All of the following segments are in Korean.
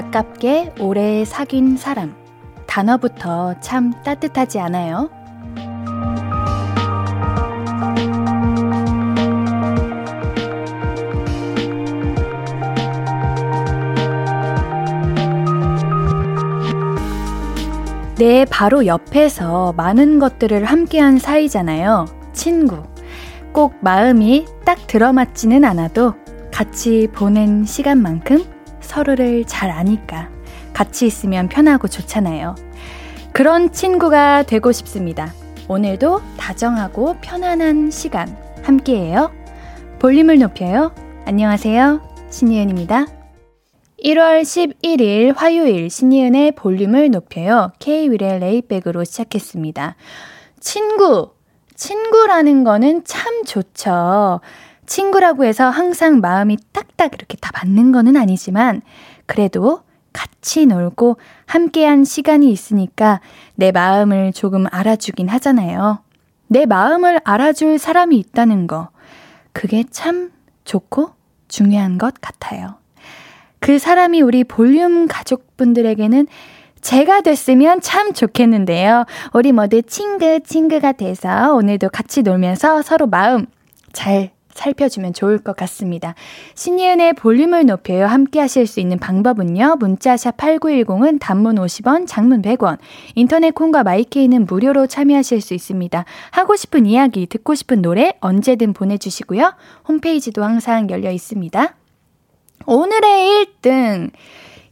가깝게 오래 사귄 사람. 단어부터 참 따뜻하지 않아요? 내 바로 옆에서 많은 것들을 함께한 사이잖아요. 친구. 꼭 마음이 딱 들어맞지는 않아도 같이 보낸 시간만큼 서로를 잘 아니까 같이 있으면 편하고 좋잖아요. 그런 친구가 되고 싶습니다. 오늘도 다정하고 편안한 시간 함께해요. 볼륨을 높여요. 안녕하세요. 신희은입니다. 1월 11일 화요일 신희은의 볼륨을 높여요. K-윌의 레이백으로 시작했습니다. 친구라는 거는 참 좋죠. 친구라고 해서 항상 마음이 딱딱 이렇게 다 맞는 거는 아니지만 그래도 같이 놀고 함께한 시간이 있으니까 내 마음을 조금 알아주긴 하잖아요. 내 마음을 알아줄 사람이 있다는 거, 그게 참 좋고 중요한 것 같아요. 그 사람이 우리 볼륨 가족분들에게는 제가 됐으면 참 좋겠는데요. 우리 모두 친구가 돼서 오늘도 같이 놀면서 서로 마음 잘 살펴주면 좋을 것 같습니다. 신예은의 볼륨을 높여요. 함께 하실 수 있는 방법은요. 문자샵 8910은 단문 50원, 장문 100원. 인터넷 콩과 마이케이는 무료로 참여하실 수 있습니다. 하고 싶은 이야기, 듣고 싶은 노래 언제든 보내주시고요. 홈페이지도 항상 열려 있습니다. 오늘의 1등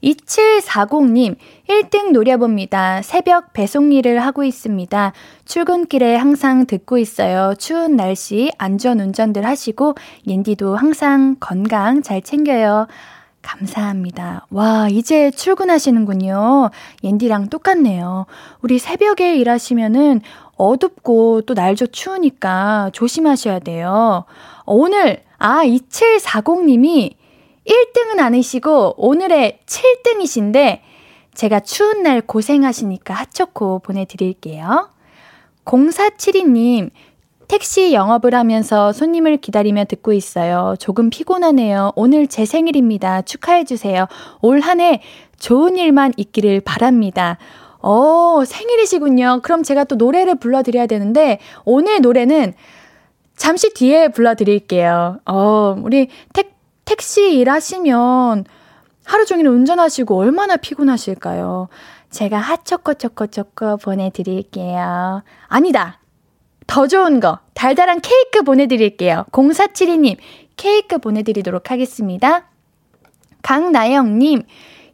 2740님 1등 노려봅니다. 새벽 배송 일을 하고 있습니다. 출근길에 항상 듣고 있어요. 추운 날씨 안전운전들 하시고 옌디도 항상 건강 잘 챙겨요. 감사합니다. 와, 이제 출근하시는군요. 옌디랑 똑같네요. 우리 새벽에 일하시면은 어둡고 또 날 좀 추우니까 조심하셔야 돼요. 오늘 2740님이 1등은 아니시고 오늘의 7등이신데 제가 추운 날 고생하시니까 핫초코 보내드릴게요. 0472님, 택시 영업을 하면서 손님을 기다리며 듣고 있어요. 조금 피곤하네요. 오늘 제 생일입니다. 축하해주세요. 올 한 해 좋은 일만 있기를 바랍니다. 생일이시군요. 그럼 제가 또 노래를 불러드려야 되는데 오늘 노래는 잠시 뒤에 불러드릴게요. 우리 택시 일하시면 하루 종일 운전하시고 얼마나 피곤하실까요? 제가 핫초코 보내드릴게요. 아니다! 더 좋은 거, 달달한 케이크 보내드릴게요. 0472님, 케이크 보내드리도록 하겠습니다. 강나영님,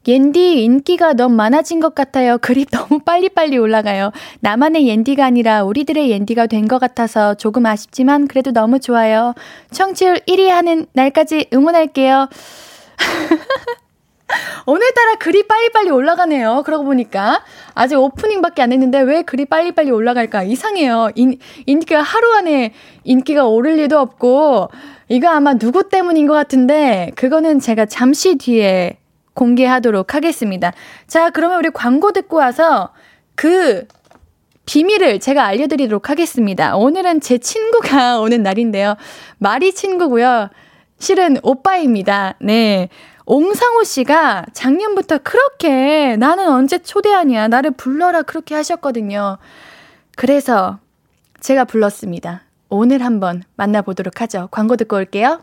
옌디 인기가 너무 많아진 것 같아요. 그립 너무 빨리빨리 올라가요. 나만의 옌디가 아니라 우리들의 옌디가 된 것 같아서 조금 아쉽지만 그래도 너무 좋아요. 청취율 1위 하는 날까지 응원할게요. 오늘따라 글이 빨리빨리 올라가네요. 그러고 보니까 아직 오프닝밖에 안 했는데 왜 글이 빨리빨리 올라갈까 이상해요. 인기가 하루 안에 인기가 오를 리도 없고 이거 아마 누구 때문인 것 같은데 그거는 제가 잠시 뒤에 공개하도록 하겠습니다. 자, 그러면 우리 광고 듣고 와서 그 비밀을 제가 알려드리도록 하겠습니다. 오늘은 제 친구가 오는 날인데요. 말이 친구고요. 실은 오빠입니다. 네. 옹성우 씨가 작년부터 그렇게 나는 언제 초대하냐, 나를 불러라 그렇게 하셨거든요. 그래서 제가 불렀습니다. 오늘 한번 만나보도록 하죠. 광고 듣고 올게요.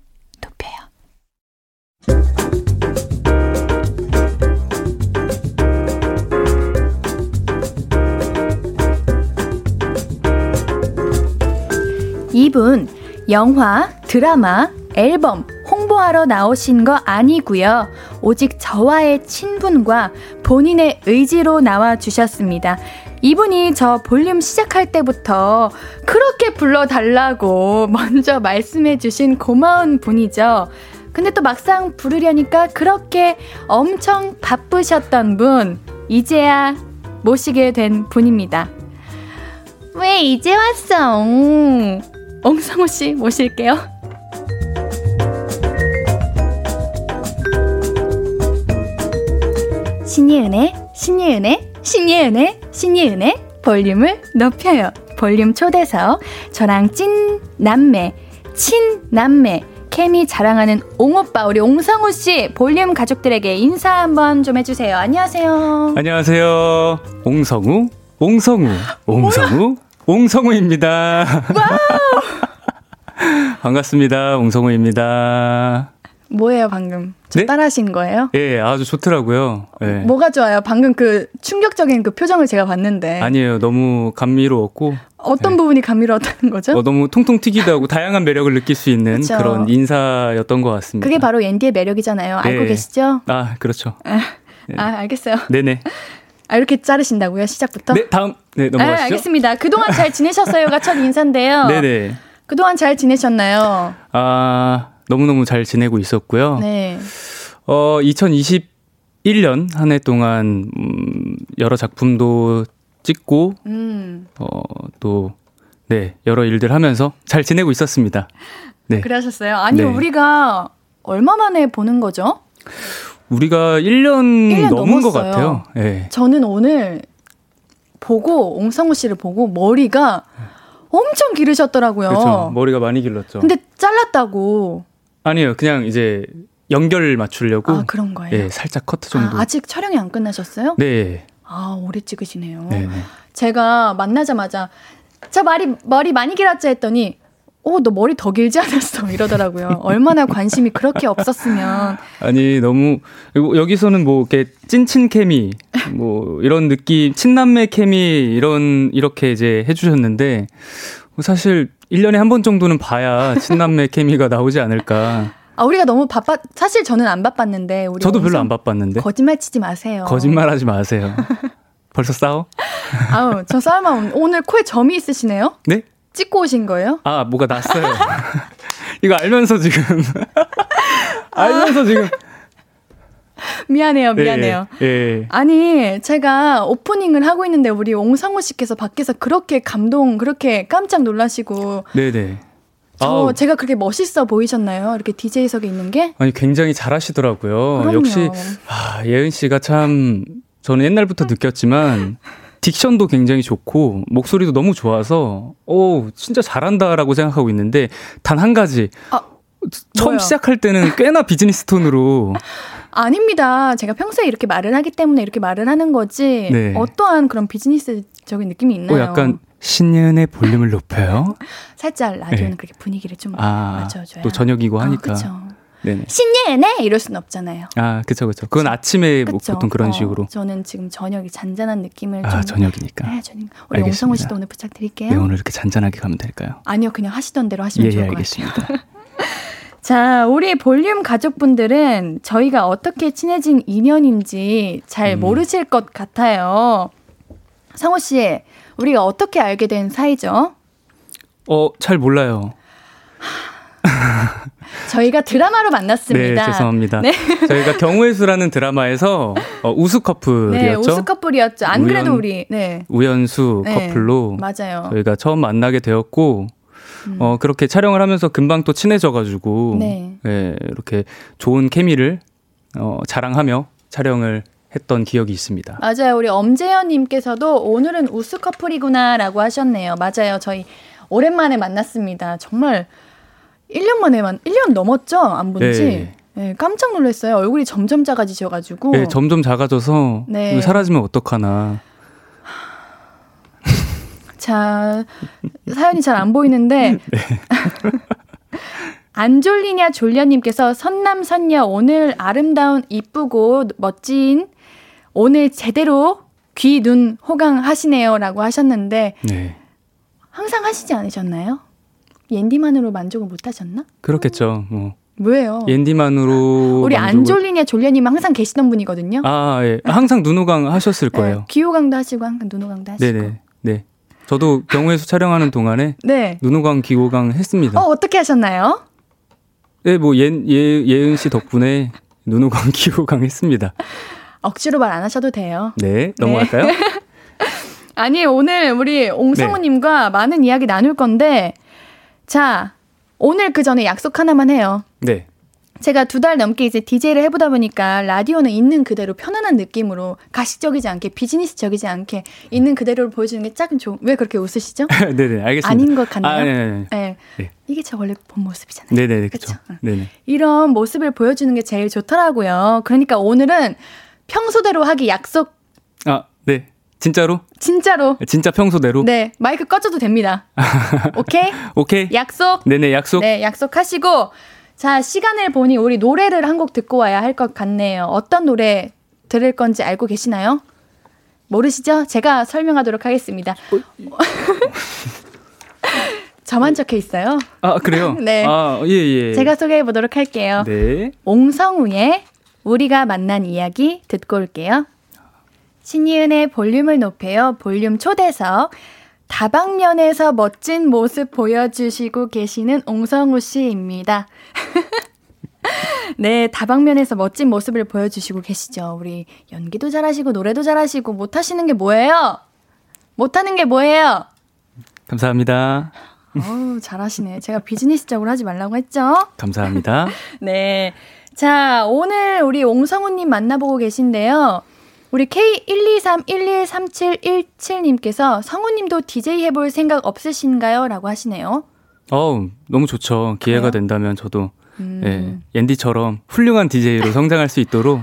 높여요. 이분 영화, 드라마, 앨범 홍보하러 나오신 거 아니고요. 오직 저와의 친분과 본인의 의지로 나와주셨습니다. 이분이 저 볼륨 시작할 때부터 그렇게 불러달라고 먼저 말씀해주신 고마운 분이죠. 근데 또 막상 부르려니까 그렇게 엄청 바쁘셨던 분, 이제야 모시게 된 분입니다. 왜 이제 왔어? 옹성우 씨 모실게요. 신희은의 볼륨을 높여요. 볼륨 초대석, 저랑 찐남매 케미 자랑하는 옹오빠 우리 옹성우 씨 볼륨 가족들에게 인사 한번 좀 해주세요. 안녕하세요. 옹성우입니다. 반갑습니다. 옹성우입니다. 뭐예요 방금? 네? 따라하신 거예요? 예, 아주 좋더라고요. 예. 뭐가 좋아요? 방금 그 충격적인 그 표정을 제가 봤는데. 아니에요. 너무 감미로웠고. 어떤 부분이 감미로웠다는 거죠? 너무 통통 튀기도 하고 다양한 매력을 느낄 수 있는 그렇죠. 그런 인사였던 것 같습니다. 그게 바로 옌디의 매력이잖아요. 알고 계시죠? 아, 그렇죠. 알겠어요. 네네. 아, 이렇게 자르신다고요? 시작부터? 네, 다음. 네, 넘어가시죠. 알겠습니다. 그동안 잘 지내셨어요가 첫 인사인데요. 네네. 그동안 잘 지내셨나요? 너무너무 잘 지내고 있었고요. 네. 2021년 한 해 동안 여러 작품도 찍고 또 여러 일들 하면서 잘 지내고 있었습니다. 네. 그러셨어요? 아니, 우리가 얼마 만에 보는 거죠? 우리가 1년 넘은 것 같아요. 네. 저는 오늘 옹성우 씨를 보고 머리가 엄청 기르셨더라고요. 그렇죠. 머리가 많이 길렀죠. 근데 잘랐다고. 아니에요. 그냥 이제 연결 맞추려고. 아, 그런 거예요? 네, 살짝 커트 정도. 아직 촬영이 안 끝나셨어요? 네. 아, 오래 찍으시네요. 네. 제가 만나자마자 저 머리 많이 길었지 했더니 너 머리 더 길지 않았어? 이러더라고요. 얼마나 관심이 그렇게 없었으면. 아니, 너무 여기서는 뭐 이렇게 찐친 케미 뭐 이런 느낌, 친남매 케미 이렇게 이제 해주셨는데 사실 1년에 한 번 정도는 봐야 친남매 케미가 나오지 않을까. 아, 우리가 너무 사실 저는 안 바빴는데. 우리 저도 별로 안 바빴는데. 거짓말 치지 마세요. 거짓말하지 마세요. 벌써 싸워? 아우, 저 싸움만 오늘 코에 점이 있으시네요? 네? 찍고 오신 거예요? 아, 뭐가 났어요. 이거 알면서 지금. 미안해요. 예. 아니, 제가 오프닝을 하고 있는데 우리 옹성우 씨께서 밖에서 그렇게 깜짝 놀라시고. 네네. 제가 그렇게 멋있어 보이셨나요? 이렇게 DJ석에 있는 게? 아니, 굉장히 잘하시더라고요. 그럼요. 역시 예은 씨가 참 저는 옛날부터 느꼈지만 딕션도 굉장히 좋고 목소리도 너무 좋아서 진짜 잘한다라고 생각하고 있는데 단 한 가지 처음 시작할 때는 꽤나 비즈니스 톤으로. 아닙니다. 제가 평소에 이렇게 말을 하기 때문에 이렇게 말을 하는 거지. 네. 어떠한 그런 비즈니스적인 느낌이 있나요? 약간 신예은의 볼륨을 높여요. 살짝 라디오는 그렇게 분위기를 좀 맞춰줘요. 또 저녁이고 하니까. 그쵸. 네네. 신예은에 이럴 순 없잖아요. 아, 그쵸. 그건 그쵸. 아침에 뭐 보통 그런 식으로. 저는 지금 저녁이 잔잔한 느낌을 좀. 아, 저녁이니까. 네, 저녁. 우리 옹성우 씨도 오늘 부탁드릴게요. 네, 오늘 이렇게 잔잔하게 가면 될까요? 아니요, 그냥 하시던 대로 하시면 좋을 것 같아요. 자, 우리 볼륨 가족분들은 저희가 어떻게 친해진 인연인지 잘 모르실 것 같아요. 성우 씨, 우리가 어떻게 알게 된 사이죠? 잘 몰라요. 저희가 드라마로 만났습니다. 네, 죄송합니다. 네. 저희가 경우의 수라는 드라마에서 우수 커플이었죠. 네, 우수 커플이었죠. 안 그래도 우리 우연수 커플로 맞아요. 저희가 처음 만나게 되었고 그렇게 촬영을 하면서 금방 또 친해져가지고 이렇게 좋은 케미를 자랑하며 촬영을 했던 기억이 있습니다. 맞아요. 우리 엄재현님께서도 오늘은 우수 커플이구나라고 하셨네요. 맞아요. 저희 오랜만에 만났습니다. 정말 1년 만에 1년 넘었죠? 안 본 지? 네. 네, 깜짝 놀랐어요. 얼굴이 점점 작아지셔가지고. 네, 점점 작아져서 사라지면 어떡하나. 자, 사연이 잘 안 보이는데. 네. 안 졸리냐 졸려님께서 선남선녀 오늘 아름다운 이쁘고 멋진 오늘 제대로 귀, 눈 호강하시네요 라고 하셨는데 항상 하시지 않으셨나요? 옌디만으로 만족을 못 하셨나? 그렇겠죠. 뭐. 왜요? 옌디만으로 우리 안 졸리냐 졸려님은 항상 계시던 분이거든요. 아, 예. 항상 눈호강 하셨을 거예요. 네. 귀호강도 하시고 항상 눈호강도 하시고. 네. 저도 경우의 수 촬영하는 동안에 눈호강, 귀호강 했습니다. 어떻게 하셨나요? 네, 뭐 예은 씨 덕분에 눈호강, 귀호강 했습니다. 억지로 말 안 하셔도 돼요. 네, 넘어갈까요? 아니, 오늘 우리 옹성우님과 많은 이야기 나눌 건데 자, 오늘 그 전에 약속 하나만 해요. 네. 제가 2달 넘게 이제 DJ를 해보다 보니까 라디오는 있는 그대로 편안한 느낌으로 가식적이지 않게 비즈니스적이지 않게 있는 그대로를 보여주는 게 조금 좋은. 왜 그렇게 웃으시죠? 네네, 알겠습니다. 아닌 것 같나요? 아, 네네. 네. 네. 이게 제 원래 본 모습이잖아요. 네네, 그렇죠. 네네. 이런 모습을 보여주는 게 제일 좋더라고요. 그러니까 오늘은 평소대로 하기 약속. 아, 네. 진짜로? 진짜로. 진짜 평소대로? 네. 마이크 꺼줘도 됩니다. 오케이? 오케이. 약속? 네네, 약속. 네, 약속하시고. 자, 시간을 보니 우리 노래를 한 곡 듣고 와야 할 것 같네요. 어떤 노래 들을 건지 알고 계시나요? 모르시죠? 제가 설명하도록 하겠습니다. 저만 적혀 있어요. 아, 그래요? 네. 아, 예, 예. 제가 소개해 보도록 할게요. 네. 옹성우의 우리가 만난 이야기 듣고 올게요. 신희은의 볼륨을 높여요. 볼륨 초대석. 다방면에서 멋진 모습 보여주시고 계시는 옹성우 씨입니다. 네, 다방면에서 멋진 모습을 보여주시고 계시죠. 우리 연기도 잘하시고 노래도 잘하시고 못하시는 게 뭐예요? 못하는 게 뭐예요? 감사합니다. 어우, 잘하시네. 제가 비즈니스적으로 하지 말라고 했죠? 감사합니다. 네, 자, 오늘 우리 옹성우님 만나보고 계신데요. 우리 K123113717님께서 성우님도 DJ 해볼 생각 없으신가요? 라고 하시네요. 어우, 너무 좋죠. 기회가 그래요? 된다면 저도 예, 옌디처럼 훌륭한 DJ로 성장할 수 있도록.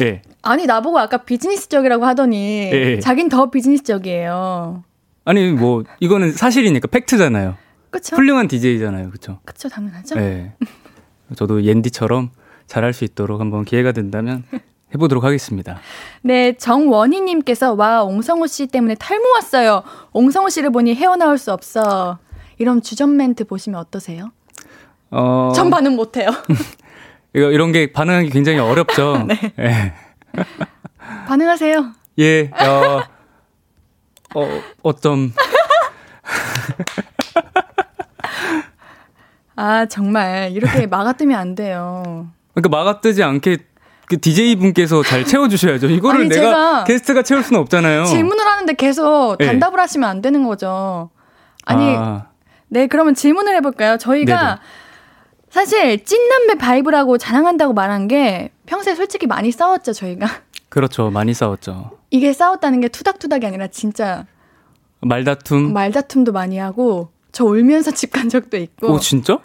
예. 아니, 나보고 아까 비즈니스적이라고 하더니 예. 자긴 더 비즈니스적이에요. 아니, 뭐 이거는 사실이니까 팩트잖아요. 그쵸? 훌륭한 DJ잖아요. 그쵸? 그쵸, 당연하죠. 예. 저도 옌디처럼 잘할 수 있도록 한번 기회가 된다면 해보도록 하겠습니다. 네, 정원희님께서 와, 옹성우 씨 때문에 탈모 왔어요. 옹성우 씨를 보니 헤어나올 수 없어. 이런 주전 멘트 보시면 어떠세요? 전 반응 못해요. 이런 게 반응하기 굉장히 어렵죠. 네. 네. 반응하세요. 예. 어쩜. 아, 정말 이렇게 막아 뜨면 안 돼요. 그러니까 막아 뜨지 않게. 그 DJ분께서 잘 채워주셔야죠. 이거를 아니, 내가 게스트가 채울 수는 없잖아요. 질문을 하는데 계속 단답을 네. 하시면 안 되는 거죠. 아니, 아. 네, 그러면 질문을 해볼까요? 저희가 네네. 사실 찐남매 바이브라고 자랑한다고 말한 게 평소에 솔직히 많이 싸웠죠, 저희가. 그렇죠, 많이 싸웠죠. 이게 싸웠다는 게 투닥투닥이 아니라 진짜 말다툼도 많이 하고 저 울면서 집 간 적도 있고. 오, 진짜?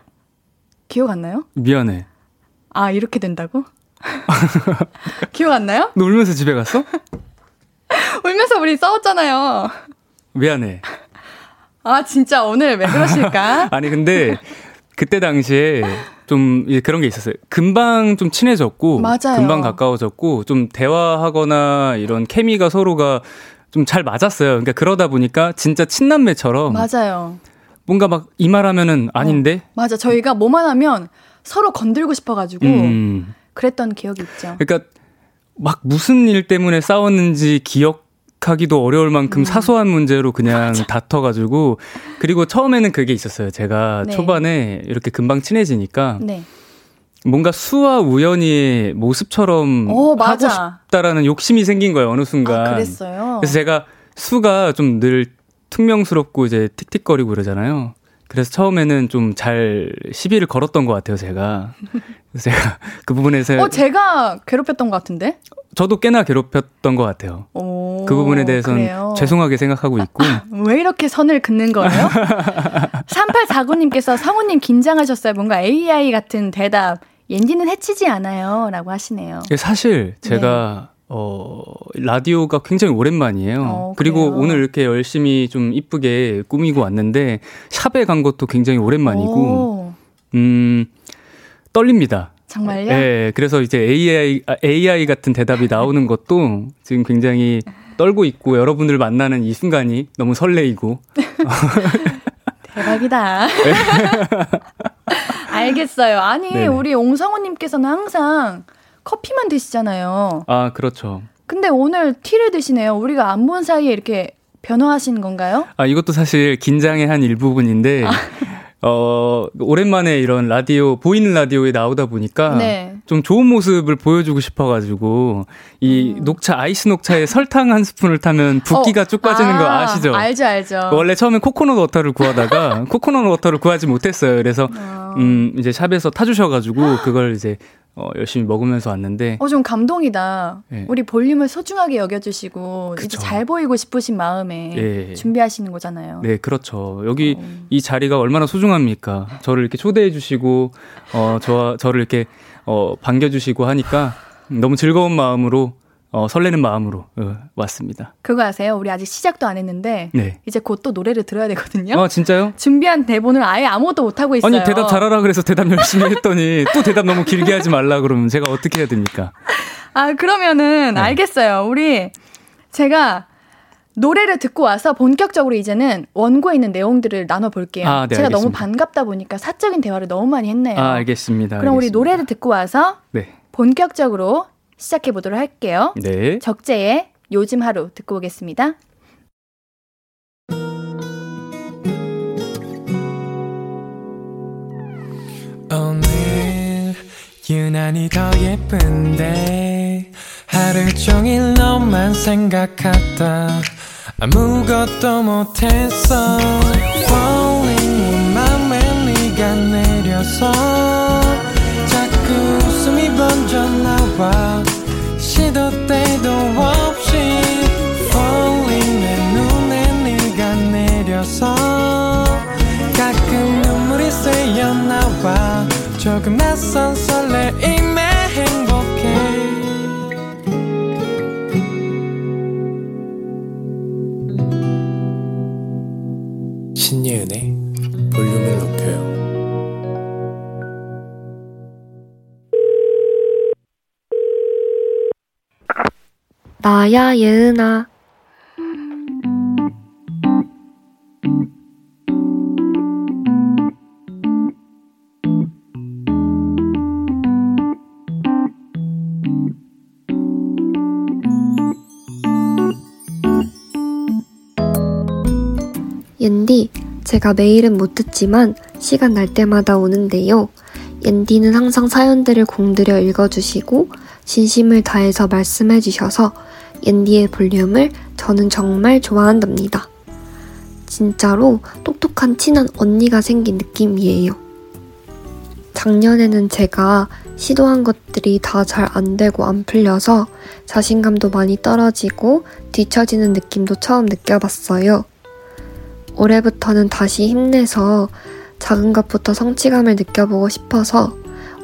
기억 안 나요? 미안해. 아, 이렇게 된다고? 기억 안 나요? 너 울면서 집에 갔어? 울면서 우리 싸웠잖아요. 미안해. 아, 진짜 오늘 왜 그러실까? 아니, 근데 그때 당시에 좀 그런 게 있었어요. 금방 좀 친해졌고 맞아요. 금방 가까워졌고 좀 대화하거나 이런 케미가 서로가 좀 잘 맞았어요. 그러니까 그러다 보니까 진짜 친남매처럼 맞아요. 뭔가 막 이 말 하면은 아닌데 맞아, 저희가 뭐만 하면 서로 건들고 싶어가지고 그랬던 기억이 있죠. 그러니까 막 무슨 일 때문에 싸웠는지 기억하기도 어려울 만큼 사소한 문제로 그냥 맞아. 다퉈가지고. 그리고 처음에는 그게 있었어요. 제가 네. 초반에 이렇게 금방 친해지니까 네. 뭔가 수와 우연히의 모습처럼 오, 하고 싶다라는 욕심이 생긴 거예요. 어느 순간. 아, 그랬어요? 그래서 제가 수가 좀 늘 퉁명스럽고 이제 틱틱거리고 그러잖아요. 그래서 처음에는 좀 잘 시비를 걸었던 것 같아요, 제가. 그래서 제가 그 부분에서. 제가 괴롭혔던 것 같은데? 저도 꽤나 괴롭혔던 것 같아요. 오, 그 부분에 대해서는 그래요? 죄송하게 생각하고 있고. 왜 이렇게 선을 긋는 거예요? 3849님께서 성우님 긴장하셨어요. 뭔가 AI 같은 대답. 옌디는 해치지 않아요. 라고 하시네요. 사실 제가. 네. 라디오가 굉장히 오랜만이에요. 그리고 오늘 이렇게 열심히 좀 이쁘게 꾸미고 왔는데 샵에 간 것도 굉장히 오랜만이고 떨립니다. 정말요? 네, 그래서 이제 AI 같은 대답이 나오는 것도 지금 굉장히 떨고 있고 여러분들 만나는 이 순간이 너무 설레이고 대박이다. 네. 알겠어요. 아니 네네. 우리 옹성우님께서는 항상 커피만 드시잖아요. 아, 그렇죠. 근데 오늘 티를 드시네요. 우리가 안 본 사이에 이렇게 변화하신 건가요? 아, 이것도 사실 긴장의 한 일부분인데 오랜만에 이런 라디오 보이는 라디오에 나오다 보니까 네. 좀 좋은 모습을 보여주고 싶어가지고 이 녹차, 아이스 녹차에 설탕 한 스푼을 타면 붓기가 쭉 빠지는 거 아시죠? 알죠. 원래 처음에 코코넛 워터를 구하다가 코코넛 워터를 구하지 못했어요. 그래서 이제 샵에서 타주셔가지고 그걸 이제 열심히 먹으면서 왔는데 좀 감동이다. 네. 우리 볼륨을 소중하게 여겨주시고 그쵸. 이제 잘 보이고 싶으신 마음에 네. 준비하시는 거잖아요. 네, 그렇죠. 여기 이 자리가 얼마나 소중합니까? 저를 이렇게 초대해 주시고 저를 이렇게 반겨주시고 하니까 너무 즐거운 마음으로 설레는 마음으로 왔습니다. 그거 아세요? 우리 아직 시작도 안 했는데 네. 이제 곧 또 노래를 들어야 되거든요. 아, 진짜요? 준비한 대본을 아예 아무것도 못하고 있어요. 아니 대답 잘하라 그래서 대답 열심히 했더니 또 대답 너무 길게 하지 말라 그러면 제가 어떻게 해야 됩니까? 아 그러면은 네. 알겠어요. 제가 노래를 듣고 와서 본격적으로 이제는 원고에 있는 내용들을 나눠볼게요. 아, 네, 제가 알겠습니다. 너무 반갑다 보니까 사적인 대화를 너무 많이 했네요. 아, 알겠습니다. 그럼 우리 노래를 듣고 와서 네. 본격적으로 시작해보도록 할게요. 네. 적재의 요즘 하루 듣고 오겠습니다. 오늘 유난히 더 예쁜데 하루 종일 너만 생각하다 아무것도 못했어 Falling 맘에 네가 내려서 자꾸 웃음이 번져나와 시도 때도 없이 Falling 내 눈에 네가 내려서 가끔 눈물이 새어나와 조금 낯선 설레임에 행복해 신예은의 볼륨을 높여요. 나야 예은아. 옌디, 제가 매일은 못 듣지만 시간 날 때마다 오는데요. 옌디는 항상 사연들을 공들여 읽어주시고 진심을 다해서 말씀해주셔서 옌디의 볼륨을 저는 정말 좋아한답니다. 진짜로 똑똑한 친한 언니가 생긴 느낌이에요. 작년에는 제가 시도한 것들이 다 잘 안 되고 안 풀려서 자신감도 많이 떨어지고 뒤처지는 느낌도 처음 느껴봤어요. 올해부터는 다시 힘내서 작은 것부터 성취감을 느껴보고 싶어서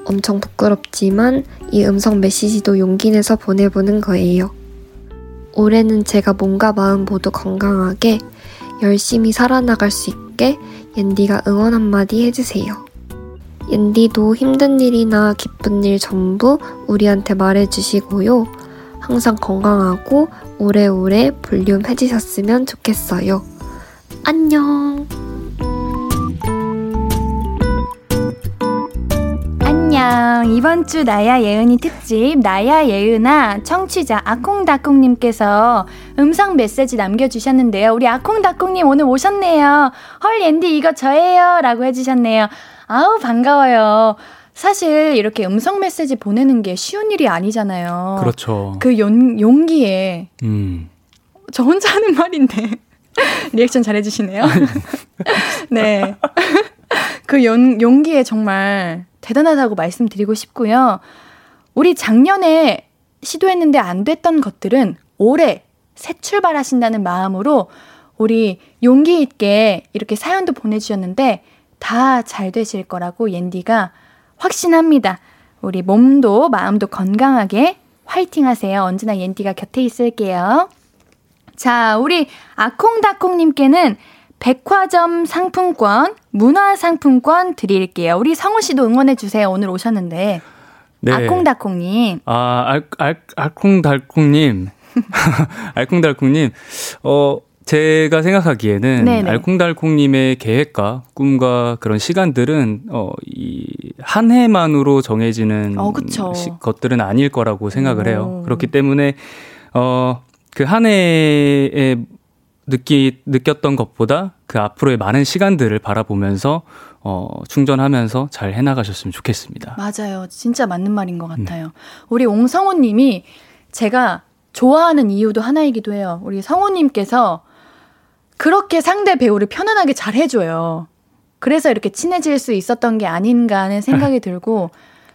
엄청 부끄럽지만 이 음성 메시지도 용기 내서 보내보는 거예요. 올해는 제가 몸과 마음 모두 건강하게 열심히 살아나갈 수 있게 옌디가 응원 한마디 해주세요. 옌디도 힘든 일이나 기쁜 일 전부 우리한테 말해주시고요. 항상 건강하고 오래오래 볼륨 해주셨으면 좋겠어요. 안녕. 안녕. 이번 주 나야 예은이 특집 나야 예은아 청취자 아콩다콩님께서 음성 메시지 남겨주셨는데요. 우리 아콩다콩님 오늘 오셨네요. 헐 옌디 이거 저예요 라고 해주셨네요. 아우 반가워요. 사실 이렇게 음성 메시지 보내는 게 쉬운 일이 아니잖아요. 그렇죠. 그 용기에 저 혼자 하는 말인데 리액션 잘해주시네요. 네. 그 용기에 정말 대단하다고 말씀드리고 싶고요. 우리 작년에 시도했는데 안 됐던 것들은 올해 새 출발하신다는 마음으로 우리 용기 있게 이렇게 사연도 보내주셨는데 다 잘 되실 거라고 옌디가 확신합니다. 우리 몸도 마음도 건강하게 화이팅 하세요. 언제나 옌디가 곁에 있을게요. 자, 우리 아콩다콩님께는 백화점 상품권, 문화상품권 드릴게요. 우리 성우 씨도 응원해 주세요. 오늘 오셨는데. 네. 아콩다콩님. 알콩달콩님. 알콩달콩님. 제가 생각하기에는 네네. 알콩달콩님의 계획과 꿈과 그런 시간들은 이 한 해만으로 정해지는 것들은 아닐 거라고 생각을 해요. 그렇기 때문에 그 한 해에 느꼈던 것보다 그 앞으로의 많은 시간들을 바라보면서 충전하면서 잘 해나가셨으면 좋겠습니다. 맞아요. 진짜 맞는 말인 것 같아요. 우리 옹성우 님이 제가 좋아하는 이유도 하나이기도 해요. 우리 성우 님께서 그렇게 상대 배우를 편안하게 잘 해줘요. 그래서 이렇게 친해질 수 있었던 게 아닌가 하는 생각이 들고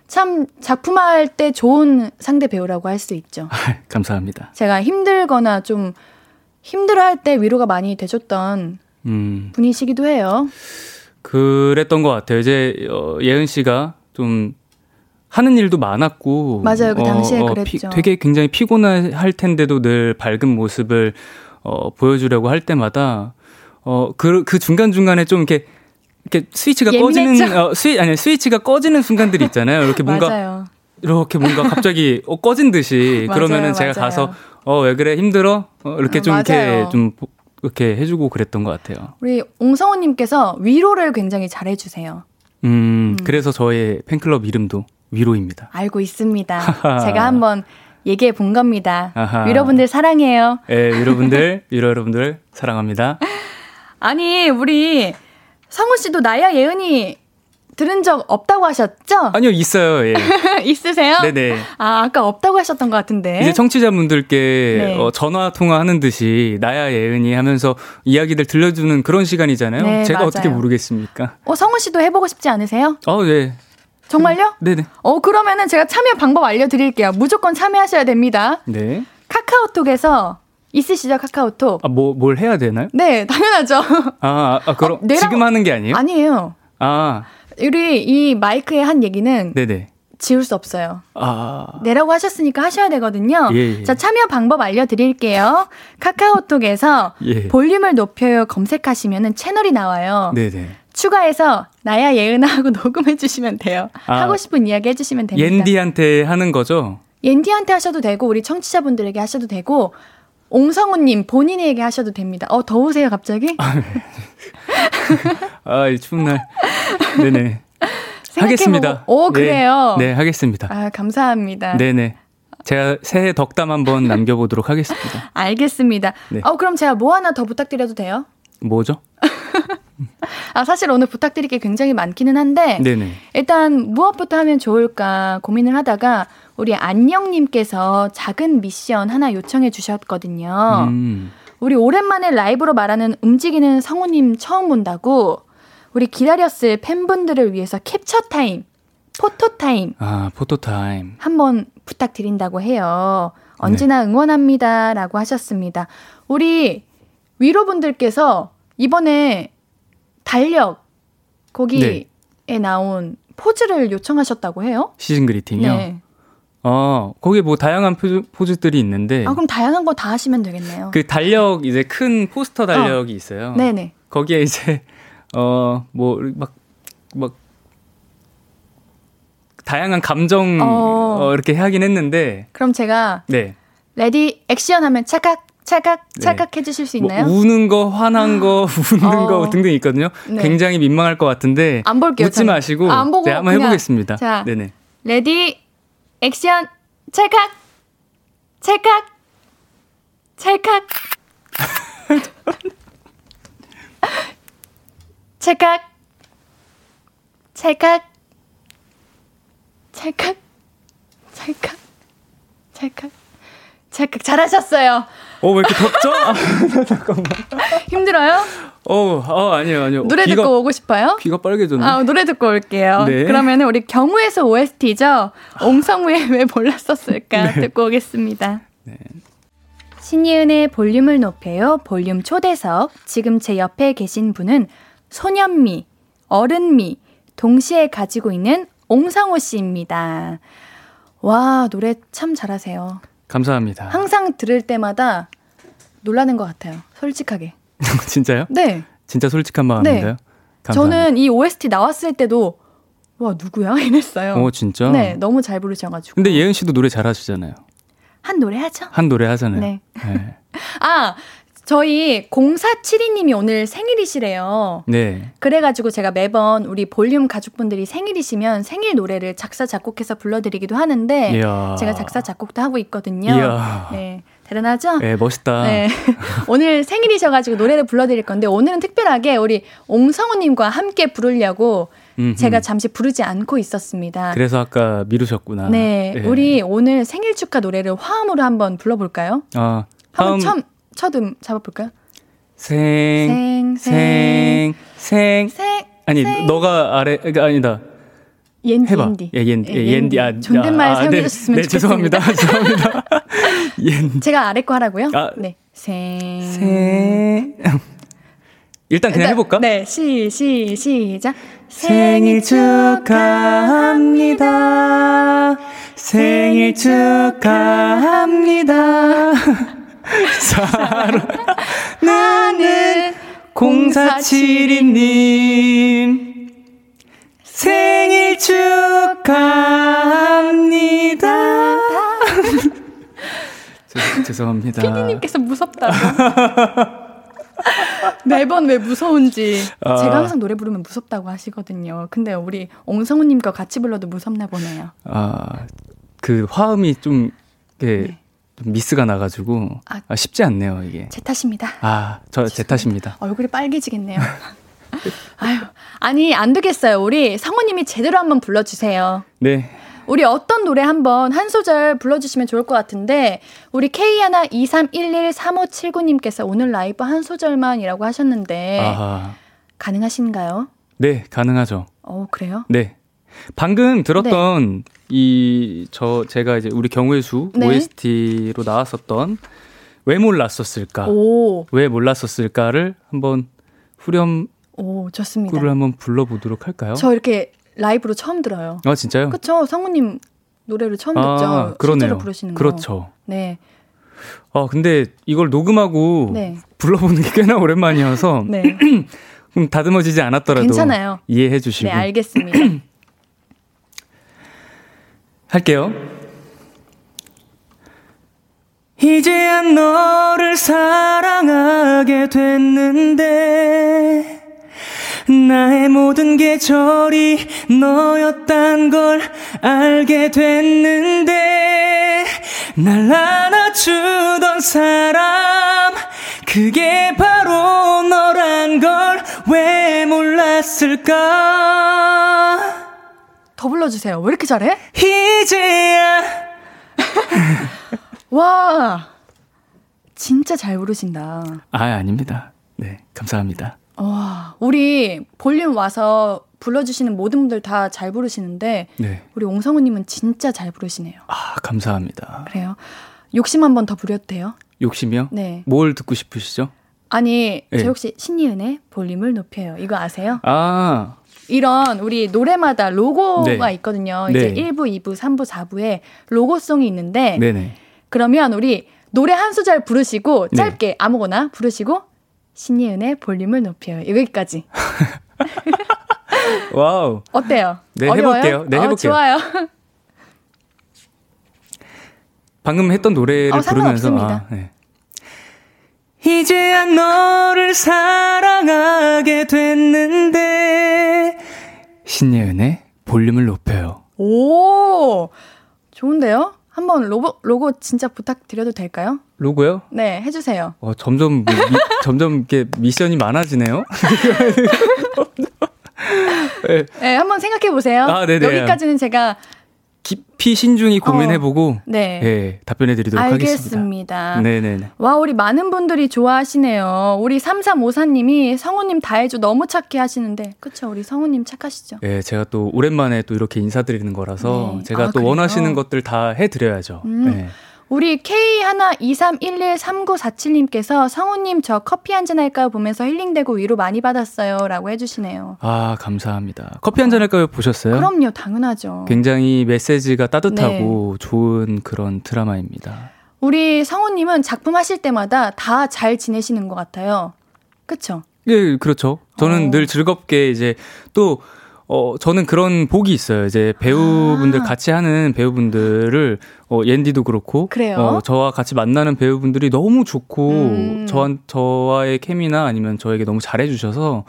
참 작품할 때 좋은 상대 배우라고 할 수 있죠. 감사합니다. 제가 힘들거나 좀 힘들어할 때 위로가 많이 되셨던 분이시기도 해요. 그랬던 것 같아요. 이제 예은 씨가 좀 하는 일도 많았고 맞아요. 그 당시에 그랬죠. 되게 굉장히 피곤할 텐데도 늘 밝은 모습을 보여주려고 할 때마다 그 중간중간에 좀 이렇게 스위치가 예민했죠? 꺼지는 스위치가 꺼지는 순간들이 있잖아요. 이렇게 뭔가 맞아요. 이렇게 뭔가 갑자기 꺼진 듯이 그러면은 제가 가서 왜 그래 힘들어? 이렇게 좀 이렇게 좀 이렇게 해주고 그랬던 것 같아요. 우리 옹성우님께서 위로를 굉장히 잘해주세요. 그래서 저의 팬클럽 이름도 위로입니다. 알고 있습니다. 제가 한번 얘기해 본 겁니다. 아하. 위로분들 사랑해요. 예, 네, 위로 여러분들 사랑합니다. 아니 우리 성우 씨도 나야 예은이 들은 적 없다고 하셨죠? 아니요, 있어요. 예. 있으세요? 네네. 아, 아까 없다고 하셨던 것 같은데. 이제 청취자분들께 네. 전화 통화하는 듯이 나야 예은이 하면서 이야기들 들려주는 그런 시간이잖아요. 네, 제가 맞아요. 어떻게 모르겠습니까? 성우 씨도 해보고 싶지 않으세요? 네. 정말요? 네네. 그러면은 제가 참여 방법 알려드릴게요. 무조건 참여하셔야 됩니다. 네. 카카오톡에서. 있으시죠, 카카오톡? 뭘 해야 되나요? 네, 당연하죠. 그럼 지금 하는 게 아니에요? 아니에요. 우리 이 마이크의 한 얘기는 네네. 지울 수 없어요. 내라고 하셨으니까 하셔야 되거든요. 예, 예. 자, 참여 방법 알려드릴게요. 카카오톡에서 예. 볼륨을 높여요 검색하시면 채널이 나와요. 네네. 추가해서 나야 예은아 하고 녹음해 주시면 돼요. 하고 싶은 이야기 해주시면 됩니다. 옌디한테 하는 거죠? 옌디한테 하셔도 되고 우리 청취자분들에게 하셔도 되고 옹성우님 본인에게 하셔도 됩니다. 더우세요 갑자기? 이 추운 날. 네네. 하겠습니다. 그래요. 네 하겠습니다. 감사합니다. 네네. 제가 새해 덕담 한번 남겨보도록 하겠습니다. 알겠습니다. 네. 그럼 제가 뭐 하나 더 부탁드려도 돼요? 뭐죠? 사실 오늘 부탁드릴 게 굉장히 많기는 한데 네네. 일단 무엇부터 하면 좋을까 고민을 하다가 우리 안녕님께서 작은 미션 하나 요청해 주셨거든요. 우리 오랜만에 라이브로 말하는 움직이는 성우님 처음 본다고 우리 기다렸을 팬분들을 위해서 캡처 타임, 포토 타임 한번 부탁드린다고 해요. 언제나 네. 응원합니다 라고 하셨습니다. 우리 위로분들께서 이번에 달력 거기에 네. 나온 포즈를 요청하셨다고 해요. 시즌 그리팅이요? 네. 거기 뭐 다양한 포즈들이 있는데. 그럼 다양한 거 다 하시면 되겠네요. 그 달력, 이제 큰 포스터 달력이 있어요. 네네. 거기에 이제, 다양한 감정, 이렇게 하긴 했는데. 그럼 제가. 네. 레디, 액션 하면 착각 해주실 수 있나요? 뭐 우는 거, 화난 거, 웃는 거 등등 있거든요. 네. 굉장히 민망할 것 같은데. 안 볼게요. 웃지 저는. 마시고. 안 보고. 네, 한번 해보겠습니다. 자. 네네. 레디, 액션 찰칵 찰칵 잘하셨어요. 왜 이렇게 덥죠? 잠깐만. 힘들어요? 아니요. 노래 듣고 오고 싶어요? 귀가 빨개졌네. 노래 듣고 올게요. 네. 그러면은 우리 경우에서 OST죠. 옹성우의 왜 몰랐었을까 네. 듣고 오겠습니다. 네. 신희은의 볼륨을 높여요. 볼륨 초대석. 지금 제 옆에 계신 분은 소년미, 어른미 동시에 가지고 있는 옹성우 씨입니다. 와, 노래 참 잘하세요. 감사합니다. 항상 들을 때마다 놀라는 것 같아요. 솔직하게. 진짜요? 네. 진짜 솔직한 마음인가요? 네. 감사합니다. 저는 이 OST 나왔을 때도 와 누구야? 이랬어요. 진짜? 네. 너무 잘 부르셔가지고. 근데 예은 씨도 노래 잘하시잖아요. 한 노래 하잖아요. 네. 네. 저희 0472님이 오늘 생일이시래요. 네. 그래가지고 제가 매번 우리 볼륨 가족분들이 생일이시면 생일 노래를 작사 작곡해서 불러드리기도 하는데 이야. 제가 작사 작곡도 하고 있거든요. 이야. 네. 대단하죠? 네, 멋있다. 네. 오늘 생일이셔가지고 노래를 불러드릴 건데 오늘은 특별하게 우리 옹성우님과 함께 부르려고 제가 잠시 부르지 않고 있었습니다. 그래서 아까 미루셨구나. 네, 네. 우리 오늘 생일 축하 노래를 화음으로 한번 불러볼까요? 아, 한번 첫 음 잡아볼까요? 생. 아니 생. 너가 아래 아니다. 옌디, 해봐. 옌디. 예, 옌디. 아, 존댓말 사용해주셨으면 좋겠습니다. 네, 죄송합니다. 옌디. 제가 아래 거 하라고요? 아, 네. 생. 일단 그냥 해볼까? 네, 시작. 생일 축하합니다. 생일 축하합니다. 사랑하는 0472님. 생일 축하합니다. 죄송합니다. 피디님께서 무섭다고. 매번 왜 무서운지. 제가 항상 노래 부르면 무섭다고 하시거든요. 근데 우리 옹성우님과 같이 불러도 무섭나 보네요. 아, 그 화음이 좀, 네. 좀 미스가 나가지고 쉽지 않네요 이게. 제 탓입니다. 아, 저 제 탓입니다. 얼굴이 빨개지겠네요. 아유, 아니 안 되겠어요. 우리 성우님이 제대로 한번 불러주세요. 네. 우리 어떤 노래 한번 한 소절 불러주시면 좋을 것 같은데 우리 K123113579님께서 오늘 라이브 한 소절만이라고 하셨는데 아하. 가능하신가요? 네, 가능하죠. 어, 그래요? 네. 방금 들었던 네. 제가 이제 우리 경우의 수 네. OST로 나왔었던 왜 몰랐었을까? 오. 왜 몰랐었을까를 한번 후렴. 오, 좋습니다. 그걸 한번 불러보도록 할까요? 저 이렇게 라이브로 처음 들어요. 아, 진짜요? 그렇죠. 성우님 노래를 처음 듣죠. 그러네요. 실제로 부르시는 거. 그렇죠. 네. 아, 근데 이걸 녹음하고 네. 불러보는 게 꽤나 오랜만이어서 네. 그럼 다듬어지지 않았더라도 괜찮아요. 이해해 주시고. 네, 알겠습니다. 할게요. 이제야 너를 사랑하게 됐는데 나의 모든 계절이 너였단 걸 알게 됐는데 날 안아주던 사람 그게 바로 너란 걸 왜 몰랐을까. 더 불러주세요. 왜 이렇게 잘해? 이제야. 와, 진짜 잘 부르신다. 아, 아닙니다. 네, 감사합니다. 와, 우리 볼륨 와서 불러주시는 모든 분들 다 잘 부르시는데 네. 우리 옹성우님은 진짜 잘 부르시네요. 아, 감사합니다. 그래요? 욕심 한 번 더 부려도 돼요? 욕심이요? 네. 뭘 듣고 싶으시죠? 아니, 네. 저 혹시 신희은의 볼륨을 높여요. 이거 아세요? 아, 이런 우리 노래마다 로고가 네. 있거든요. 이제 네. 1부, 2부, 3부, 4부에 로고송이 있는데 네네. 그러면 우리 노래 한 소절 부르시고 짧게 네. 아무거나 부르시고 신예은의 볼륨을 높여요. 여기까지. 와우. 어때요? 네, 어려워요? 해볼게요. 네, 해볼게요. 좋아요. 방금 했던 노래를 부르면서. 아, 네. 이제야 너를 사랑하게 됐는데 신예은의 볼륨을 높여요. 오, 좋은데요? 한번 로고 진짜 부탁드려도 될까요? 로고요? 네, 해주세요. 점점 이렇게 미션이 많아지네요. 네. 네, 한번 생각해 보세요. 아, 여기까지는 제가 깊이 신중히 고민해보고 네. 네, 답변해드리도록 하겠습니다. 네네네. 와, 우리 많은 분들이 좋아하시네요. 우리 3354님이 성우님 다 해줘 너무 착해 하시는데 그쵸, 우리 성우님 착하시죠? 네, 제가 또 오랜만에 또 이렇게 인사드리는 거라서 네. 제가 또 그래요? 원하시는 것들 다 해드려야죠. 네. 우리 K123113947님께서 성우님 저 커피 한 잔 할까요 보면서 힐링되고 위로 많이 받았어요 라고 해주시네요. 아, 감사합니다. 커피 한 잔 할까요 보셨어요? 그럼요, 당연하죠. 굉장히 메시지가 따뜻하고 네. 좋은 그런 드라마입니다. 우리 성우님은 작품 하실 때마다 다 잘 지내시는 것 같아요. 그쵸? 예, 그렇죠. 저는 늘 즐겁게 이제 또 저는 그런 복이 있어요. 이제 배우분들, 같이 하는 배우분들을, 옌디도 그렇고. 그래요? 저와 같이 만나는 배우분들이 너무 좋고, 저와의 케미나 아니면 저에게 너무 잘해주셔서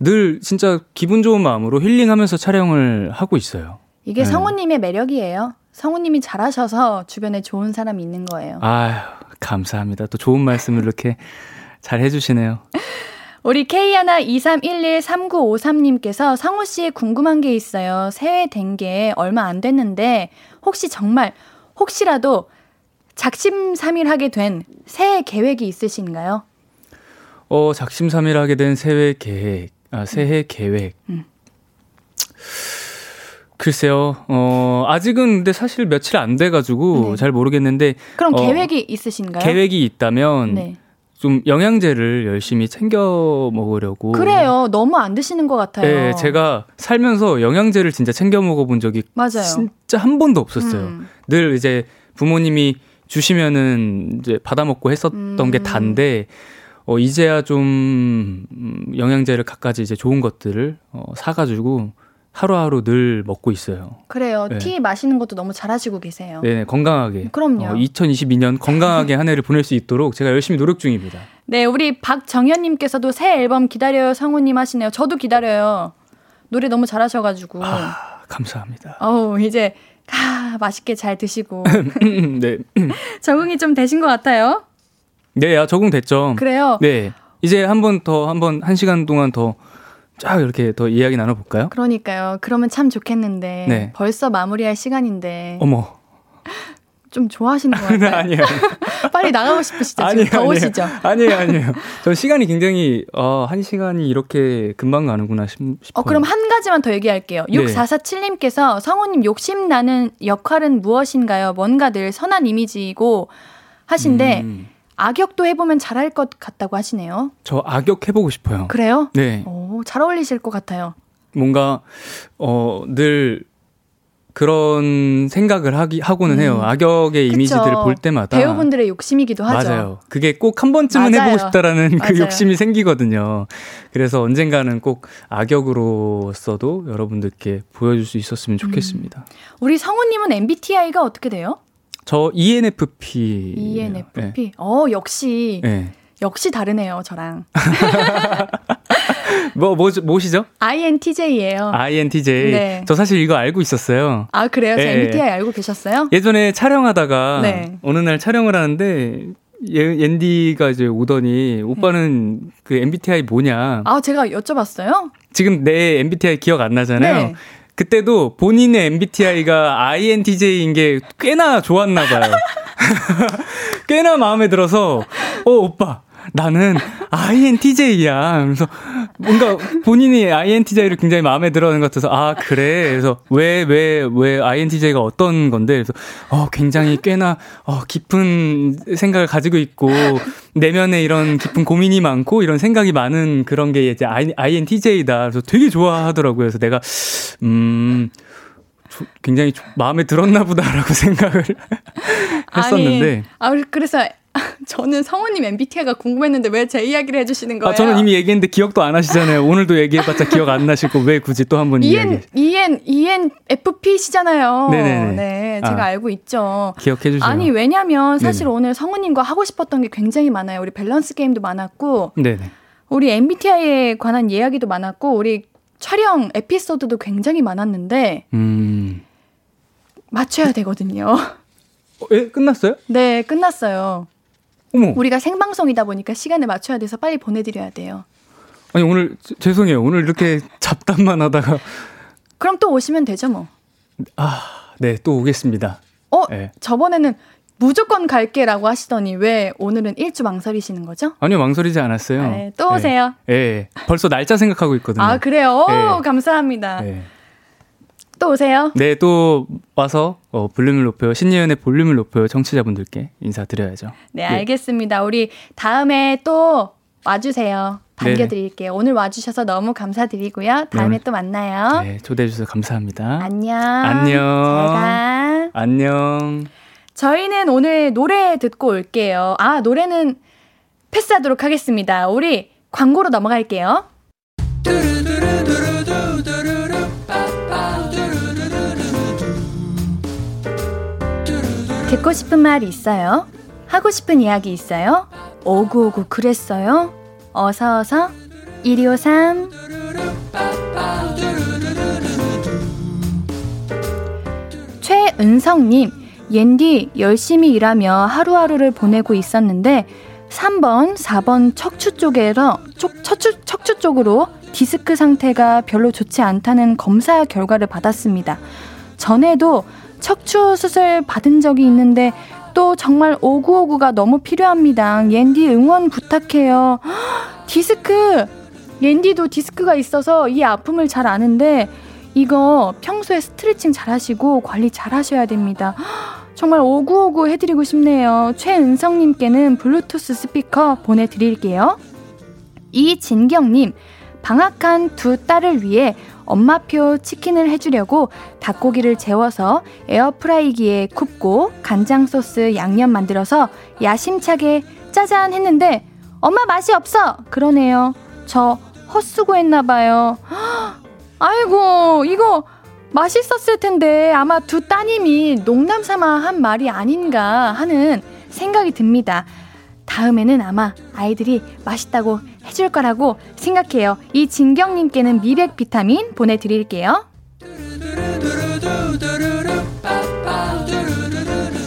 늘 진짜 기분 좋은 마음으로 힐링하면서 촬영을 하고 있어요. 이게 네. 성우님의 매력이에요. 성우님이 잘하셔서 주변에 좋은 사람이 있는 거예요. 아유, 감사합니다. 또 좋은 말씀을 이렇게 잘 해주시네요. 우리 K123113953님께서 성우씨 궁금한 게 있어요. 새해 된 게 얼마 안 됐는데 혹시라도 작심삼일하게 된 새해 계획이 있으신가요? 작심삼일하게 된 새해 계획. 글쎄요. 아직은 근데 사실 며칠 안 돼가지고 네. 잘 모르겠는데. 그럼 계획이 있으신가요? 계획이 있다면 네. 좀 영양제를 열심히 챙겨 먹으려고. 그래요. 너무 안 드시는 것 같아요. 네. 제가 살면서 영양제를 진짜 챙겨 먹어본 적이 맞아요. 진짜 한 번도 없었어요. 늘 이제 부모님이 주시면은 이제 받아 먹고 했었던 게 단데 이제야 좀 영양제를 갖가지 이제 좋은 것들을 사가지고 하루하루 늘 먹고 있어요. 그래요. 네. 티 마시는 것도 너무 잘하시고 계세요. 네, 건강하게. 그럼요. 2022년 건강하게 한 해를 보낼 수 있도록 제가 열심히 노력 중입니다. 네, 우리 박정현님께서도 새 앨범 기다려요 성우님 하시네요. 저도 기다려요. 노래 너무 잘하셔가지고. 아, 감사합니다. 어우, 이제 맛있게 잘 드시고. 네. 적응이 좀 되신 것 같아요. 네, 적응됐죠. 그래요. 네, 이제 한 시간 동안 더. 쫙 이렇게 더 이야기 나눠볼까요? 그러니까요. 그러면 참 좋겠는데 네. 벌써 마무리할 시간인데. 어머. 좀 좋아하시는 거 같아요. 아니에요. 빨리 나가고 싶으시죠? 아니에요, 지금 더우시죠? 아니에요. 저 시간이 굉장히 한 시간이 이렇게 금방 가는구나 싶어요. 그럼 한 가지만 더 얘기할게요. 네. 6447님께서 성우님 욕심나는 역할은 무엇인가요? 뭔가 늘 선한 이미지이고 하신데 악역도 해보면 잘할 것 같다고 하시네요. 저 악역 해보고 싶어요. 그래요? 네. 잘 어울리실 것 같아요. 뭔가 늘 그런 생각을 하고는 해요. 악역의 그쵸. 이미지들을 볼 때마다. 배우분들의 욕심이기도 하죠. 맞아요. 그게 꼭 한 번쯤은 맞아요. 해보고 싶다라는 맞아요. 그 욕심이 생기거든요. 그래서 언젠가는 꼭 악역으로서도 여러분들께 보여줄 수 있었으면 좋겠습니다. 우리 성우님은 MBTI가 어떻게 돼요? 저 ENFP. ENFP. 네. 역시. 네. 역시 다르네요, 저랑. 뭐시죠? INTJ예요. INTJ. 네. 저 사실 이거 알고 있었어요. 아, 그래요? 제 네. MBTI 알고 계셨어요? 예전에 촬영하다가 네. 어느 날 촬영을 하는데 옌디가 이제 오더니 오빠는 네. 그 MBTI 뭐냐? 아, 제가 여쭤봤어요? 지금 내 MBTI 기억 안 나잖아요. 네. 그때도 본인의 MBTI가 INTJ인 게 꽤나 좋았나 봐요. 꽤나 마음에 들어서 오빠 나는 INTJ야. 그래서 뭔가 본인이 INTJ를 굉장히 마음에 들어하는 것 같아서 아 그래. 그래서 왜 INTJ가 어떤 건데. 그래서 굉장히 꽤나 깊은 생각을 가지고 있고 내면에 이런 깊은 고민이 많고 이런 생각이 많은 그런 게 이제 INTJ다. 그래서 되게 좋아하더라고요. 그래서 내가 굉장히 마음에 들었나 보다라고 생각을 했었는데. 아니, 그래서 저는 성우님 MBTI가 궁금했는데 왜 제 이야기를 해주시는 거예요? 저는 이미 얘기했는데 기억도 안 하시잖아요. 오늘도 얘기해봤자 기억 안 나시고 왜 굳이 또 한 번 이야기. ENFP시잖아요. 네네네. 네, 제가 알고 있죠. 기억해 주세요. 아니 왜냐면 사실 네네. 오늘 성우님과 하고 싶었던 게 굉장히 많아요. 우리 밸런스 게임도 많았고, 네네. 우리 MBTI에 관한 이야기도 많았고, 우리 촬영 에피소드도 굉장히 많았는데 맞춰야 되거든요. 예? 끝났어요? 네, 끝났어요. 어머. 우리가 생방송이다 보니까 시간을 맞춰야 돼서 빨리 보내드려야 돼요. 아니 오늘 죄송해요. 오늘 이렇게 잡담만 하다가. 그럼 또 오시면 되죠 뭐. 아, 네, 또 오겠습니다. 네. 저번에는 무조건 갈게라고 하시더니 왜 오늘은 일주 망설이시는 거죠? 아니요, 망설이지 않았어요. 네, 또 오세요. 예, 네. 벌써 날짜 생각하고 있거든요. 아 그래요? 오, 네. 감사합니다. 네. 또 오세요. 네, 또 와서 볼륨을 높여요. 신예은의 볼륨을 높여요. 청취자분들께 인사드려야죠. 네, 알겠습니다. 네. 우리 다음에 또 와주세요. 반겨드릴게요. 네네. 오늘 와주셔서 너무 감사드리고요. 다음에 또 만나요. 네, 초대해주셔서 감사합니다. 안녕. 안녕. 저희는 오늘 노래 듣고 올게요. 아, 노래는 패스하도록 하겠습니다. 우리 광고로 넘어갈게요. 듣고 싶은 말 있어요? 하고 싶은 이야기 있어요? 오구오구 그랬어요? 어서어서 1253 최은성님 옌디 열심히 일하며 하루하루를 보내고 있었는데 3번, 4번 척추 쪽으로 디스크 상태가 별로 좋지 않다는 검사 결과를 받았습니다. 전에도 척추 수술 받은 적이 있는데 또 정말 5959가 너무 필요합니다. 옌디 응원 부탁해요. 헉, 디스크! 옌디도 디스크가 있어서 이 아픔을 잘 아는데 이거 평소에 스트레칭 잘 하시고 관리 잘 하셔야 됩니다. 헉, 정말 5959 해드리고 싶네요. 최은성님께는 블루투스 스피커 보내드릴게요. 이진경님, 방학한 두 딸을 위해 엄마표 치킨을 해주려고 닭고기를 재워서 에어프라이기에 굽고 간장소스 양념 만들어서 야심차게 짜잔 했는데 엄마 맛이 없어! 그러네요. 저 헛수고했나봐요. 아이고, 이거 맛있었을 텐데 아마 두 따님이 농담삼아 한 말이 아닌가 하는 생각이 듭니다. 다음에는 아마 아이들이 맛있다고 해줄 거라고 생각해요. 이 진경님께는 미백 비타민 보내드릴게요.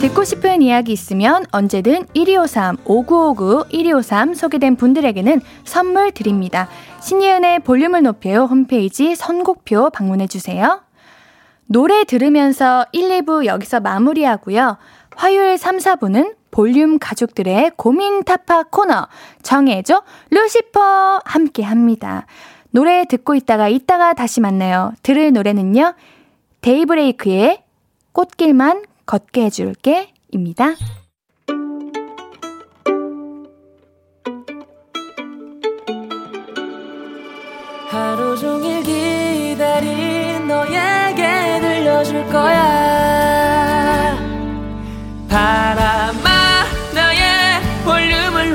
듣고 싶은 이야기 있으면 언제든 1253, 5959, 1253 소개된 분들에게는 선물 드립니다. 신예은의 볼륨을 높여요 홈페이지 선곡표 방문해주세요. 노래 들으면서 1, 2부 여기서 마무리하고요. 화요일 3, 4부는 볼륨 가족들의 고민 타파 코너 정해줘 루시퍼 함께합니다. 노래 듣고 이따가 다시 만나요. 들을 노래는요, 데이브레이크의 꽃길만 걷게 해줄게 입니다. 하루 종일 기다린 너에게 들려줄 거야. 바람아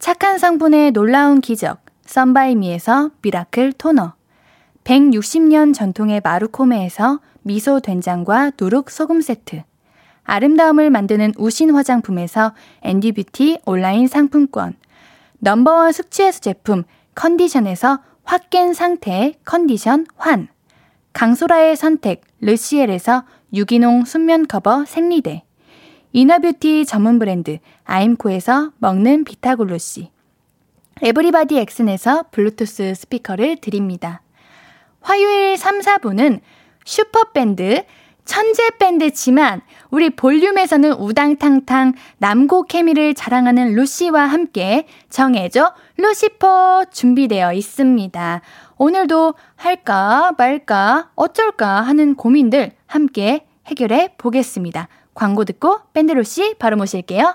착한 성분의 놀라운 기적 썬바이미에서 미라클 토너, 160년 전통의 마루코메에서 미소 된장과 누룩 소금 세트, 아름다움을 만드는 우신 화장품에서 앤디뷰티 온라인 상품권, 넘버원 숙취해소 제품 컨디션에서 확 깬 상태의 컨디션 환, 강소라의 선택 르시엘에서 유기농 순면 커버 생리대, 이너뷰티 전문 브랜드 아임코에서 먹는 비타글루시, 에브리바디 엑슨에서 블루투스 스피커를 드립니다. 화요일 3, 4부는 슈퍼밴드, 천재밴드지만 우리 볼륨에서는 우당탕탕 남고 케미를 자랑하는 루시와 함께 정해줘 루시퍼 준비되어 있습니다. 오늘도 할까 말까 어쩔까 하는 고민들 함께 해결해 보겠습니다. 광고 듣고 밴드로씨 바로 모실게요.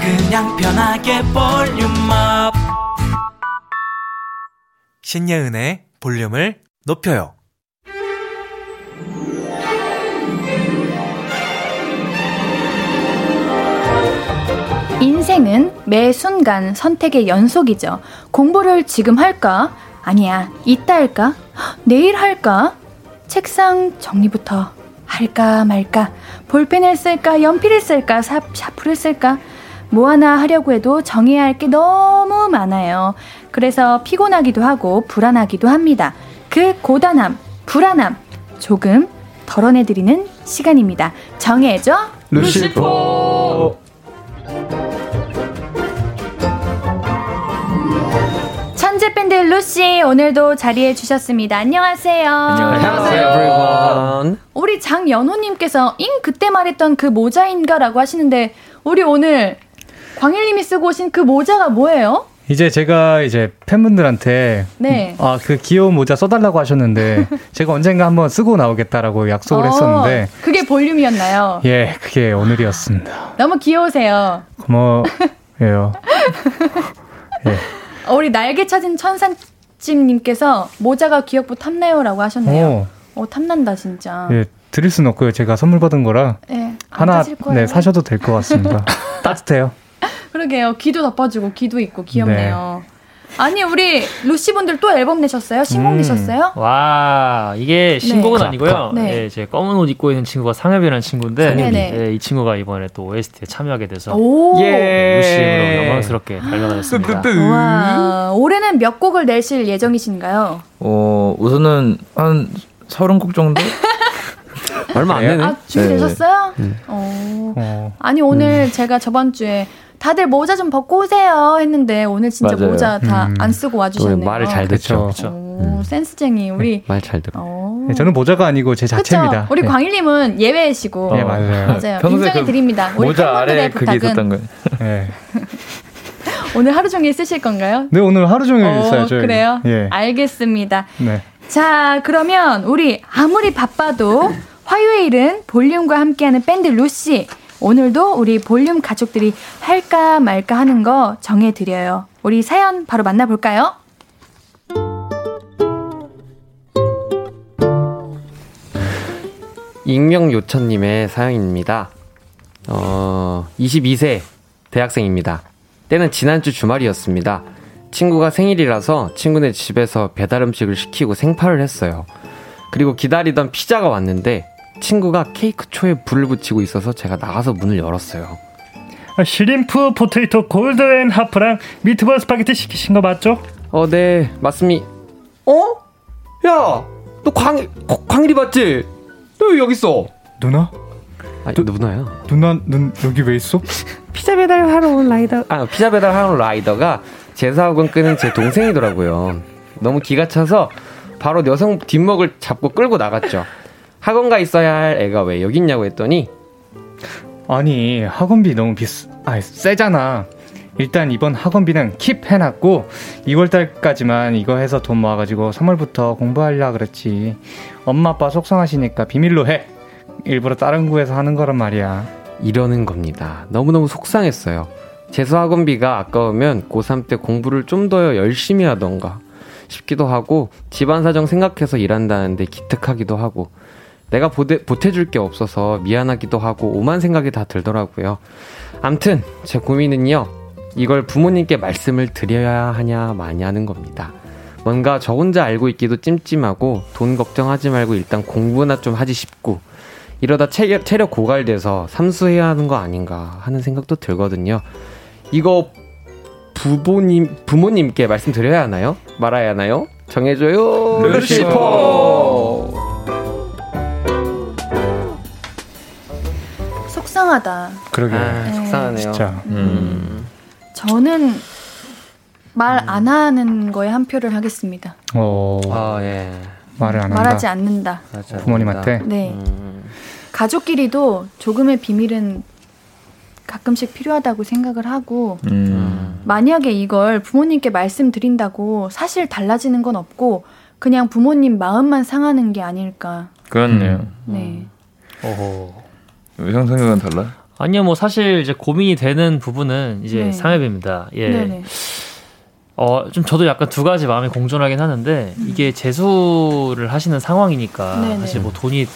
그냥 편하게 볼륨업. 신예은의 볼륨을 높여요. 인생은 매 순간 선택의 연속이죠. 공부를 지금 할까? 아니야, 이따 할까? 내일 할까? 책상 정리부터 할까 말까? 볼펜을 쓸까? 연필을 쓸까? 샤프를 쓸까? 뭐 하나 하려고 해도 정해야 할 게 너무 많아요. 그래서 피곤하기도 하고 불안하기도 합니다. 그 고단함, 불안함 조금 덜어내드리는 시간입니다. 정해줘 루시포. 천재 밴드 루시 오늘도 자리해 주셨습니다. 안녕하세요. 안녕하세요. 우리 장연호님께서 잉 그때 말했던 그 모자인가라고 하시는데 우리 오늘 광일님이 쓰고 오신 그 모자가 뭐예요? 이제 제가 이제 팬분들한테 네. 아, 그 귀여운 모자 써달라고 하셨는데 제가 언젠가 한번 쓰고 나오겠다라고 약속을 했었는데 그게 볼륨이었나요? 예, 그게 오늘이었습니다. 너무 귀여우세요. 고마워요. 예. 우리 날개 찾은 천산찜님께서 모자가 귀엽고 탐나요라고 하셨네요. 탐난다 진짜. 예, 드릴 순 없고요. 제가 선물 받은 거라 예, 하나 네, 사셔도 될 것 같습니다. 따뜻해요. 그러게요. 귀도 덮어주고 귀도 있고 귀엽네요. 네. 아니 우리 루시분들 또 앨범 내셨어요? 신곡 내셨어요? 와 이게 신곡은 네. 아니고요. 네. 네, 제 검은 옷 입고 있는 친구가 상엽이라는 친구인데 네, 이 친구가 이번에 또 OST에 참여하게 돼서 예. 루시로 영광스럽게 발매하였습니다. 와 올해는 몇 곡을 내실 예정이신가요? 우선은 한 30곡 정도? 얼마 안 되네. 아, 준비되셨어요? 네. 아니 오늘 제가 저번 주에 다들 모자 좀 벗고 오세요 했는데 오늘 진짜 맞아요. 모자 다 안 쓰고 와주셨네요. 말을 잘 듣죠. 센스쟁이 우리. 말 잘 듣고. 네, 저는 모자가 아니고 제 자체입니다. 그쵸? 우리 네. 광일님은 예외이시고. 네 맞아요. 맞아요. 인정해 그 드립니다. 우리 모자 아래 그게 있었던 거예요. 네. 오늘 하루 종일 쓰실 건가요? 네 오늘 하루 종일 써야죠. 그래요? 예. 알겠습니다. 네. 자 그러면 우리 아무리 바빠도 화요일은 볼륨과 함께하는 밴드 루시. 오늘도 우리 볼륨 가족들이 할까 말까 하는 거 정해드려요. 우리 사연 바로 만나볼까요? 익명요천님의 사연입니다. 22세 대학생입니다. 때는 지난주 주말이었습니다. 친구가 생일이라서 친구네 집에서 배달음식을 시키고 생파를 했어요. 그리고 기다리던 피자가 왔는데 친구가 케이크 초에 불을 붙이고 있어서 제가 나가서 문을 열었어요. 슈림프 포테이토 골드 앤 하프랑 미트볼 스파게티 시키신 거 맞죠? 네 맞습니다. 야 너 광일이 맞지? 너 왜 여기 있어? 누나? 아니 누나야. 누나 넌 여기 왜 있어? 피자 배달하러 온 라이더 피자 배달하러 온 라이더가 제사학원 끄는 제 동생이더라고요. 너무 기가 차서 바로 여성 뒷목을 잡고 끌고 나갔죠. 학원가 있어야 할 애가 왜 여기 있냐고 했더니 아니 학원비 너무 세잖아. 일단 이번 학원비는 킵해놨고 2월달까지만 이거 해서 돈 모아가지고 3월부터 공부하려 그랬지. 엄마 아빠 속상하시니까 비밀로 해. 일부러 다른 구에서 하는 거란 말이야. 이러는 겁니다. 너무너무 속상했어요. 재수 학원비가 아까우면 고3 때 공부를 좀 더 열심히 하던가 싶기도 하고 집안 사정 생각해서 일한다는데 기특하기도 하고 내가 보태줄 게 없어서 미안하기도 하고 오만 생각이 다 들더라고요. 암튼 제 고민은요. 이걸 부모님께 말씀을 드려야 하냐 마냐는 겁니다. 뭔가 저 혼자 알고 있기도 찜찜하고 돈 걱정하지 말고 일단 공부나 좀 하지 싶고 이러다 체력 고갈돼서 삼수해야 하는 거 아닌가 하는 생각도 들거든요. 이거 부모님께 말씀드려야 하나요? 말아야 하나요? 정해줘요. 루시퍼 속상하다. 그러게 속상하네요. 진짜. 저는 말 안 하는 거에 한 표를 하겠습니다. 예. 말을 안 한다. 말하지 않는다. 부모님한테. 네. 가족끼리도 조금의 비밀은 가끔씩 필요하다고 생각을 하고 만약에 이걸 부모님께 말씀드린다고 사실 달라지는 건 없고 그냥 부모님 마음만 상하는 게 아닐까. 그렇네요. 네. 의상 생각은 달라요? 아니요, 뭐 사실 이제 고민이 되는 부분은 이제 네. 상엽입니다. 예. 네네. 좀 저도 약간 두 가지 마음이 공존하긴 하는데 이게 재수를 하시는 상황이니까 네네. 사실 뭐 돈이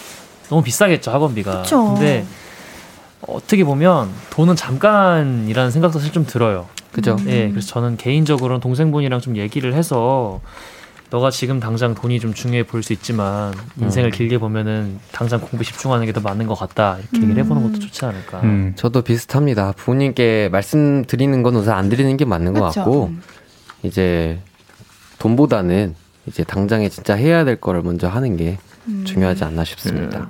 너무 비싸겠죠 학원비가. 그쵸. 근데 어떻게 보면 돈은 잠깐이라는 생각도 사실 좀 들어요. 그죠? 예, 그래서 저는 개인적으로는 동생분이랑 좀 얘기를 해서 너가 지금 당장 돈이 좀 중요해 보일 수 있지만 인생을 길게 보면은 당장 공부 집중하는 게 더 맞는 것 같다 이렇게 얘기를 해보는 것도 좋지 않을까. 저도 비슷합니다. 부모님께 말씀드리는 건 우선 안 드리는 게 맞는 것 그쵸? 같고 이제 돈보다는 이제 당장에 진짜 해야 될 거를 먼저 하는 게 중요하지 않나 싶습니다.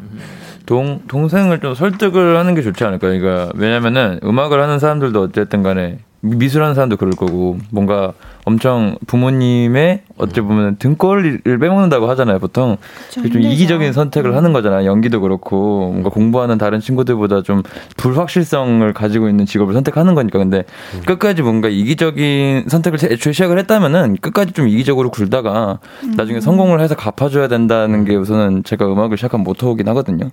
동생을 좀 설득을 하는 게 좋지 않을까. 그러니까 왜냐면은 음악을 하는 사람들도 어쨌든 간에 미술하는 사람도 그럴 거고 뭔가 엄청 부모님의 어찌 보면 등골을 빼먹는다고 하잖아요 보통. 그쵸, 좀 이기적인 선택을 하는 거잖아요. 연기도 그렇고 뭔가 공부하는 다른 친구들보다 좀 불확실성을 가지고 있는 직업을 선택하는 거니까. 근데 끝까지 뭔가 이기적인 선택을 애초에 시작을 했다면은 끝까지 좀 이기적으로 굴다가 나중에 성공을 해서 갚아줘야 된다는 게 우선은 제가 음악을 시작한 모토이긴 하거든요.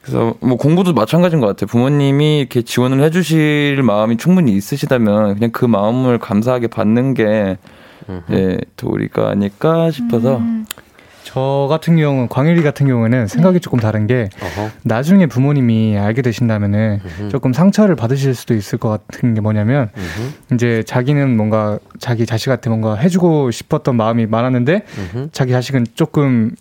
그래서 뭐 공부도 마찬가지인 것 같아요. 부모님이 이렇게 지원을 해주실 마음이 충분히 있으시다면 그냥 그 마음을 감사하게 받는 게 예, 도리가 아닐까 싶어서. 저 같은 경우는 광일이 같은 경우는 생각이 조금 다른 게 나중에 부모님이 알게 되신다면은 조금 상처를 받으실 수도 있을 것 같은 게 뭐냐면 이제 자기는 뭔가 자기 자식한테 뭔가 해주고 싶었던 마음이 많았는데 자기 자식은 조금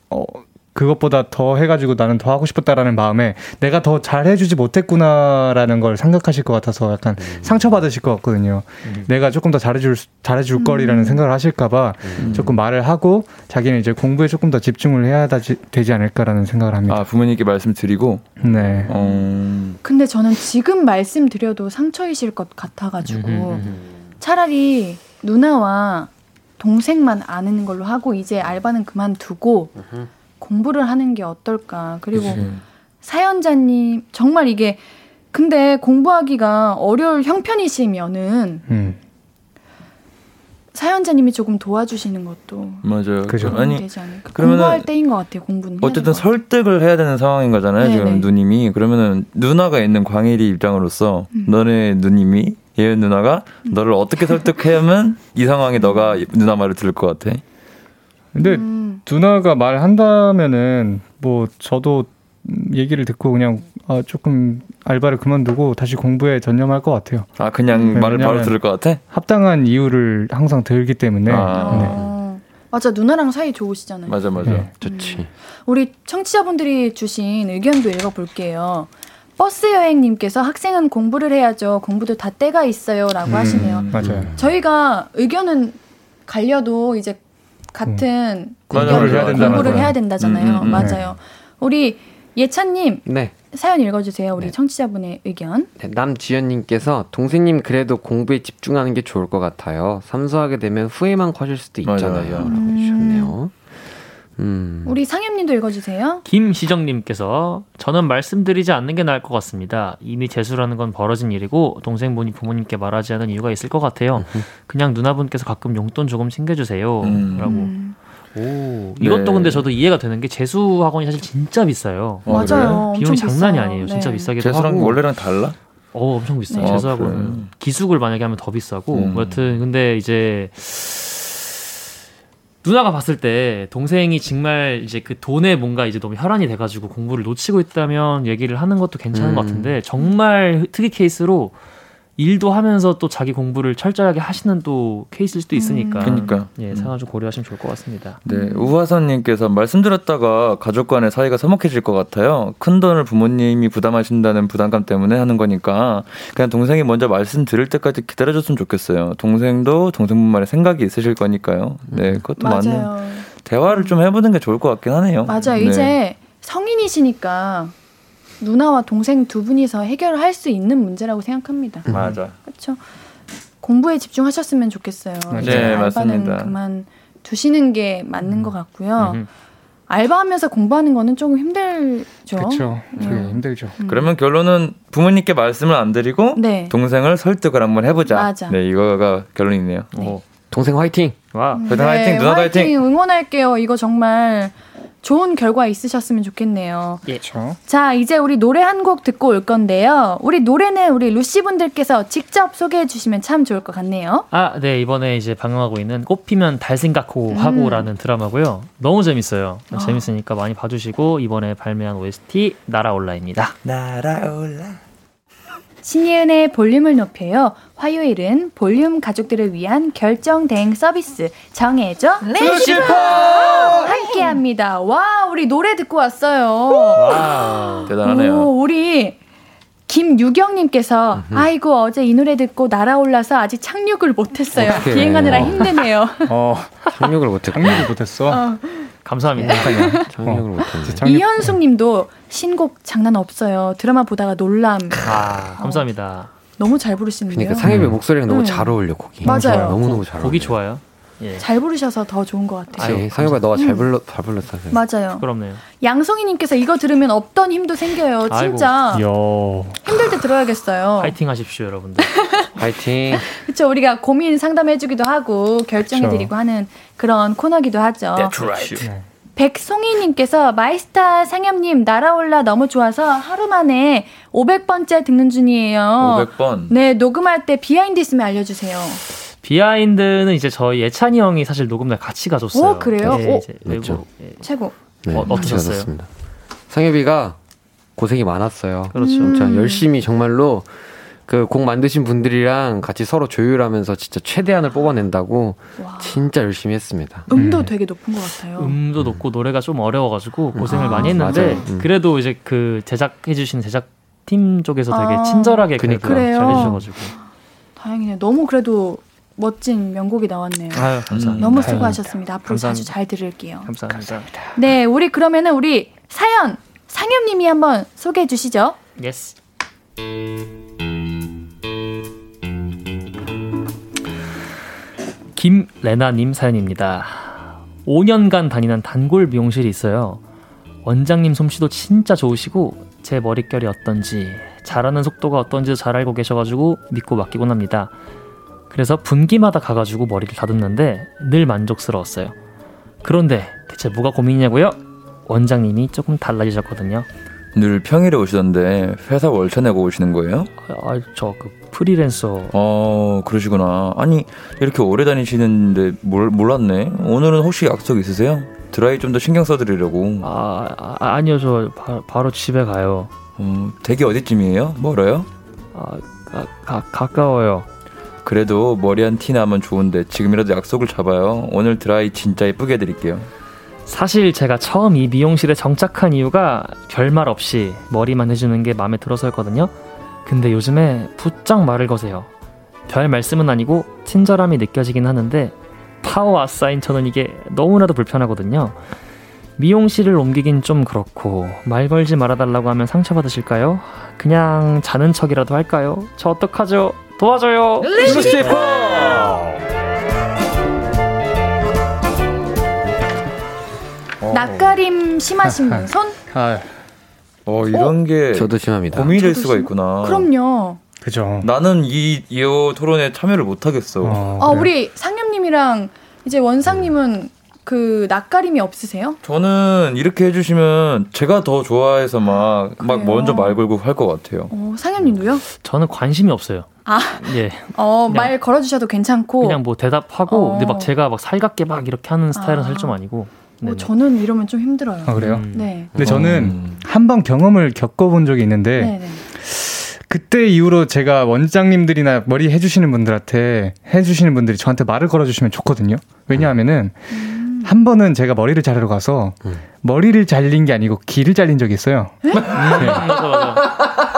그것보다 더 해가지고 나는 더 하고 싶었다라는 마음에 내가 더 잘해주지 못했구나라는 걸 생각하실 것 같아서 약간 상처받으실 것 같거든요. 내가 조금 더 잘해줄 거리라는 생각을 하실까봐 조금 말을 하고 자기는 이제 공부에 조금 더 집중을 해야 되지 않을까라는 생각을 합니다. 아, 부모님께 말씀드리고? 네. 근데 저는 지금 말씀드려도 상처이실 것 같아가지고 차라리 누나와 동생만 아는 걸로 하고 이제 알바는 그만두고 공부를 하는 게 어떨까. 그리고 그치. 사연자님 정말 이게 근데 공부하기가 어려울 형편이시면은 사연자님이 조금 도와주시는 것도 맞아요. 그죠. 아니 되지 않을까. 공부할 때인 것 같아요. 공부는 어쨌든 설득을 해야 되는 상황인 거잖아요. 네네. 지금 누님이 그러면은 누나가 있는 광일이 입장으로서 너네 누님이 예은 누나가 너를 어떻게 설득하면 이 상황에 너가 누나 말을 들을 것 같아. 근데 누나가 말한다면은 뭐 저도 얘기를 듣고 그냥 조금 알바를 그만두고 다시 공부에 전념할 것 같아요. 아 그냥 말을 바로 들을 것 같아? 합당한 이유를 항상 들기 때문에. 네. 맞아 누나랑 사이 좋으시잖아요. 맞아 네. 좋지. 우리 청취자분들이 주신 의견도 읽어볼게요. 버스여행님께서 학생은 공부를 해야죠. 공부도 다 때가 있어요 라고 하시네요. 맞아요. 저희가 의견은 갈려도 이제 같은 공부를 해야 된다잖아요. 맞아요. 우리 예찬님 네. 사연 읽어주세요. 우리 네. 청취자분의 의견. 네, 남지연님께서 동생님 그래도 공부에 집중하는 게 좋을 것 같아요. 삼수하게 되면 후회만 커질 수도 있잖아요. 라고 해주셨네요. 우리 상엽님도 읽어주세요. 김시정님께서 저는 말씀드리지 않는 게 나을 것 같습니다. 이미 재수라는 건 벌어진 일이고 동생분이 부모님께 말하지 않은 이유가 있을 것 같아요. 그냥 누나분께서 가끔 용돈 조금 챙겨주세요 라고. 오, 이것도 네. 근데 저도 이해가 되는 게 재수 학원이 사실 진짜 비싸요. 아, 맞아요. 비용이 장난이 비싸요. 아니에요. 네. 진짜 비싸기도 하고 재수랑 원래랑 달라? 엄청 비싸요. 네. 재수 학원은 기숙을 만약에 하면 더 비싸고 뭐 여튼 근데 이제 누나가 봤을 때 동생이 정말 이제 그 돈에 뭔가 이제 너무 혈안이 돼가지고 공부를 놓치고 있다면 얘기를 하는 것도 괜찮은 것 같은데 정말 특이 케이스로 일도 하면서 또 자기 공부를 철저하게 하시는 또 케이스일 수도 있으니까. 그러니까. 예, 상황 좀 고려하시면 좋을 것 같습니다. 네, 우화선님께서 말씀드렸다가 가족 간의 사이가 서먹해질 것 같아요. 큰 돈을 부모님이 부담하신다는 부담감 때문에 하는 거니까 그냥 동생이 먼저 말씀드릴 때까지 기다려줬으면 좋겠어요. 동생도 동생분만의 생각이 있으실 거니까요. 네, 그것도 맞아요. 맞는 대화를 좀 해보는 게 좋을 것 같긴 하네요. 맞아요. 네. 이제 성인이시니까 누나와 동생 두 분이서 해결할 수 있는 문제라고 생각합니다. 맞아. 그렇죠. 공부에 집중하셨으면 좋겠어요. 네, 이제 알바는 맞습니다. 그만 두시는 게 맞는 것 같고요. 알바하면서 공부하는 거는 조금 힘들죠. 그렇죠. 힘들죠. 그러면 결론은 부모님께 말씀을 안 드리고 네. 동생을 설득을 한번 해보자. 맞아. 네, 이거가 결론이네요. 네. 오. 동생 화이팅. 와. 동생 화이팅. 누나도 화이팅. 응원할게요. 이거 정말. 좋은 결과 있으셨으면 좋겠네요. 예. 자, 이제 우리 노래 한 곡 듣고 올 건데요. 우리 노래는 우리 루시분들께서 직접 소개해 주시면 참 좋을 것 같네요. 아, 네. 이번에 이제 방영하고 있는 꽃 피면 달 생각하고라는 드라마고요. 너무 재밌어요. 재밌으니까 많이 봐주시고 이번에 발매한 OST 나라올라입니다. 나라올라. 신이은의 볼륨을 높여요. 화요일은 볼륨 가족들을 위한 결정 대행 서비스 정해줘 루시퍼 함께합니다. 와 우리 노래 듣고 왔어요. 와, 대단하네요. 우리 김유경님께서 아이고 어제 이 노래 듣고 날아올라서 아직 착륙을 못했어요. 어떡해. 비행하느라 힘드네요. 착륙을 못했어. 감사합니다. 이현숙님도 신곡 장난 없어요. 드라마 보다가 놀람. 아, 감사합니다. 너무 잘 부르시는데요. 그러니까 상엽이 목소리랑 너무 잘 어울려 곡이. 맞아요. 너무너무 잘 어울려. 곡이 좋아요. 예. 잘 부르셔서 더 좋은 것 같아요. 아, 상엽아 너가 잘 불렀어. 맞아요. 그럼요. 양송이님께서 이거 들으면 없던 힘도 생겨요. 진짜 힘들 때 들어야겠어요. 파이팅 하십시오 여러분들. 파이팅. 그렇죠. 우리가 고민 상담해주기도 하고 결정해드리고 그쵸. 하는 그런 코너기도 하죠. That's right. 백송이님께서 마이스타 상엽님 나라올라 너무 좋아서 하루 만에 500번째 듣는 중이에요. 500번. 네, 녹음할 때 비하인드 있으면 알려주세요. 비하인드는 이제 저희 예찬이 형이 사실 녹음날 같이 가줬어요. 오, 그래요? 네, 그렇죠. 최고. 네, 어떠셨어요? 상엽이가 고생이 많았어요. 그렇죠. 진짜 열심히 정말로 그 곡 만드신 분들이랑 같이 서로 조율하면서 진짜 최대한을 뽑아낸다고 와. 진짜 열심히 했습니다. 음도 되게 높은 것 같아요. 음도 높고 노래가 좀 어려워가지고 고생을 많이 했는데 그래도 이제 그 제작해주신 제작팀 쪽에서 되게 친절하게 잘해주셔가지고 다행이네요. 너무 그래도 멋진 명곡이 나왔네요. 아유, 감사합니다. 너무 수고하셨습니다. 앞으로 감사합니다. 자주 잘 들을게요. 감사합니다. 네, 우리 그러면은 우리 사연 상엽님이 한번 소개해 주시죠. 예스. 김레나님 사연입니다. 5년간 다니는 단골 미용실이 있어요. 원장님 솜씨도 진짜 좋으시고 제 머릿결이 어떤지 자라는 속도가 어떤지도 잘 알고 계셔가지고 믿고 맡기곤 합니다. 그래서 분기마다 가가지고 머리를 다듬는데 늘 만족스러웠어요. 그런데 대체 뭐가 고민이냐고요? 원장님이 조금 달라지셨거든요. 늘 평일에 오시던데 회사 월차 내고 오시는 거예요? 아, 저 그 프리랜서. 아, 그러시구나. 아니 이렇게 오래 다니시는데 몰랐네. 오늘은 혹시 약속 있으세요? 드라이 좀 더 신경 써드리려고. 아니요, 저 바로 집에 가요. 댁이 어디쯤이에요? 멀어요? 가까워요. 그래도 머리 한 티 나면 좋은데 지금이라도 약속을 잡아요. 오늘 드라이 진짜 예쁘게 해드릴게요. 사실 제가 처음 이 미용실에 정착한 이유가 별말 없이 머리만 해주는 게 마음에 들어서였거든요. 근데 요즘에 부쩍 말을 거세요. 별 말씀은 아니고 친절함이 느껴지긴 하는데 파워 아싸인 저는 이게 너무나도 불편하거든요. 미용실을 옮기긴 좀 그렇고 말 걸지 말아달라고 하면 상처받으실까요? 그냥 자는 척이라도 할까요? 저 어떡하죠? 도와줘요. 루시퍼. 낯가림 심하신 분 손? 이런 게 저도 심합니다. 고민이 될 수가 있구나. 그럼요. 그죠. 나는 이 토론에 참여를 못 하겠어. 우리 상엽님이랑 이제 원상님은 그 낯가림이 없으세요? 저는 이렇게 해주시면 제가 더 좋아해서 막 먼저 말 걸고 할 것 같아요. 상엽님도요? 저는 관심이 없어요. 예. 말 걸어주셔도 괜찮고 그냥 뭐 대답하고 근데 막 제가 막 살갑게 막 이렇게 하는 스타일은 살 좀 아니고. 저는 이러면 좀 힘들어요. 그래요? 네. 근데 저는 한 번 경험을 겪어본 적이 있는데 네네. 그때 이후로 제가 원장님들이나 머리 해주시는 분들한테 해주시는 분들이 저한테 말을 걸어주시면 좋거든요. 왜냐하면은 한 번은 제가 머리를 자르러 가서 머리를 잘린 게 아니고 귀를 잘린 적이 있어요. 네.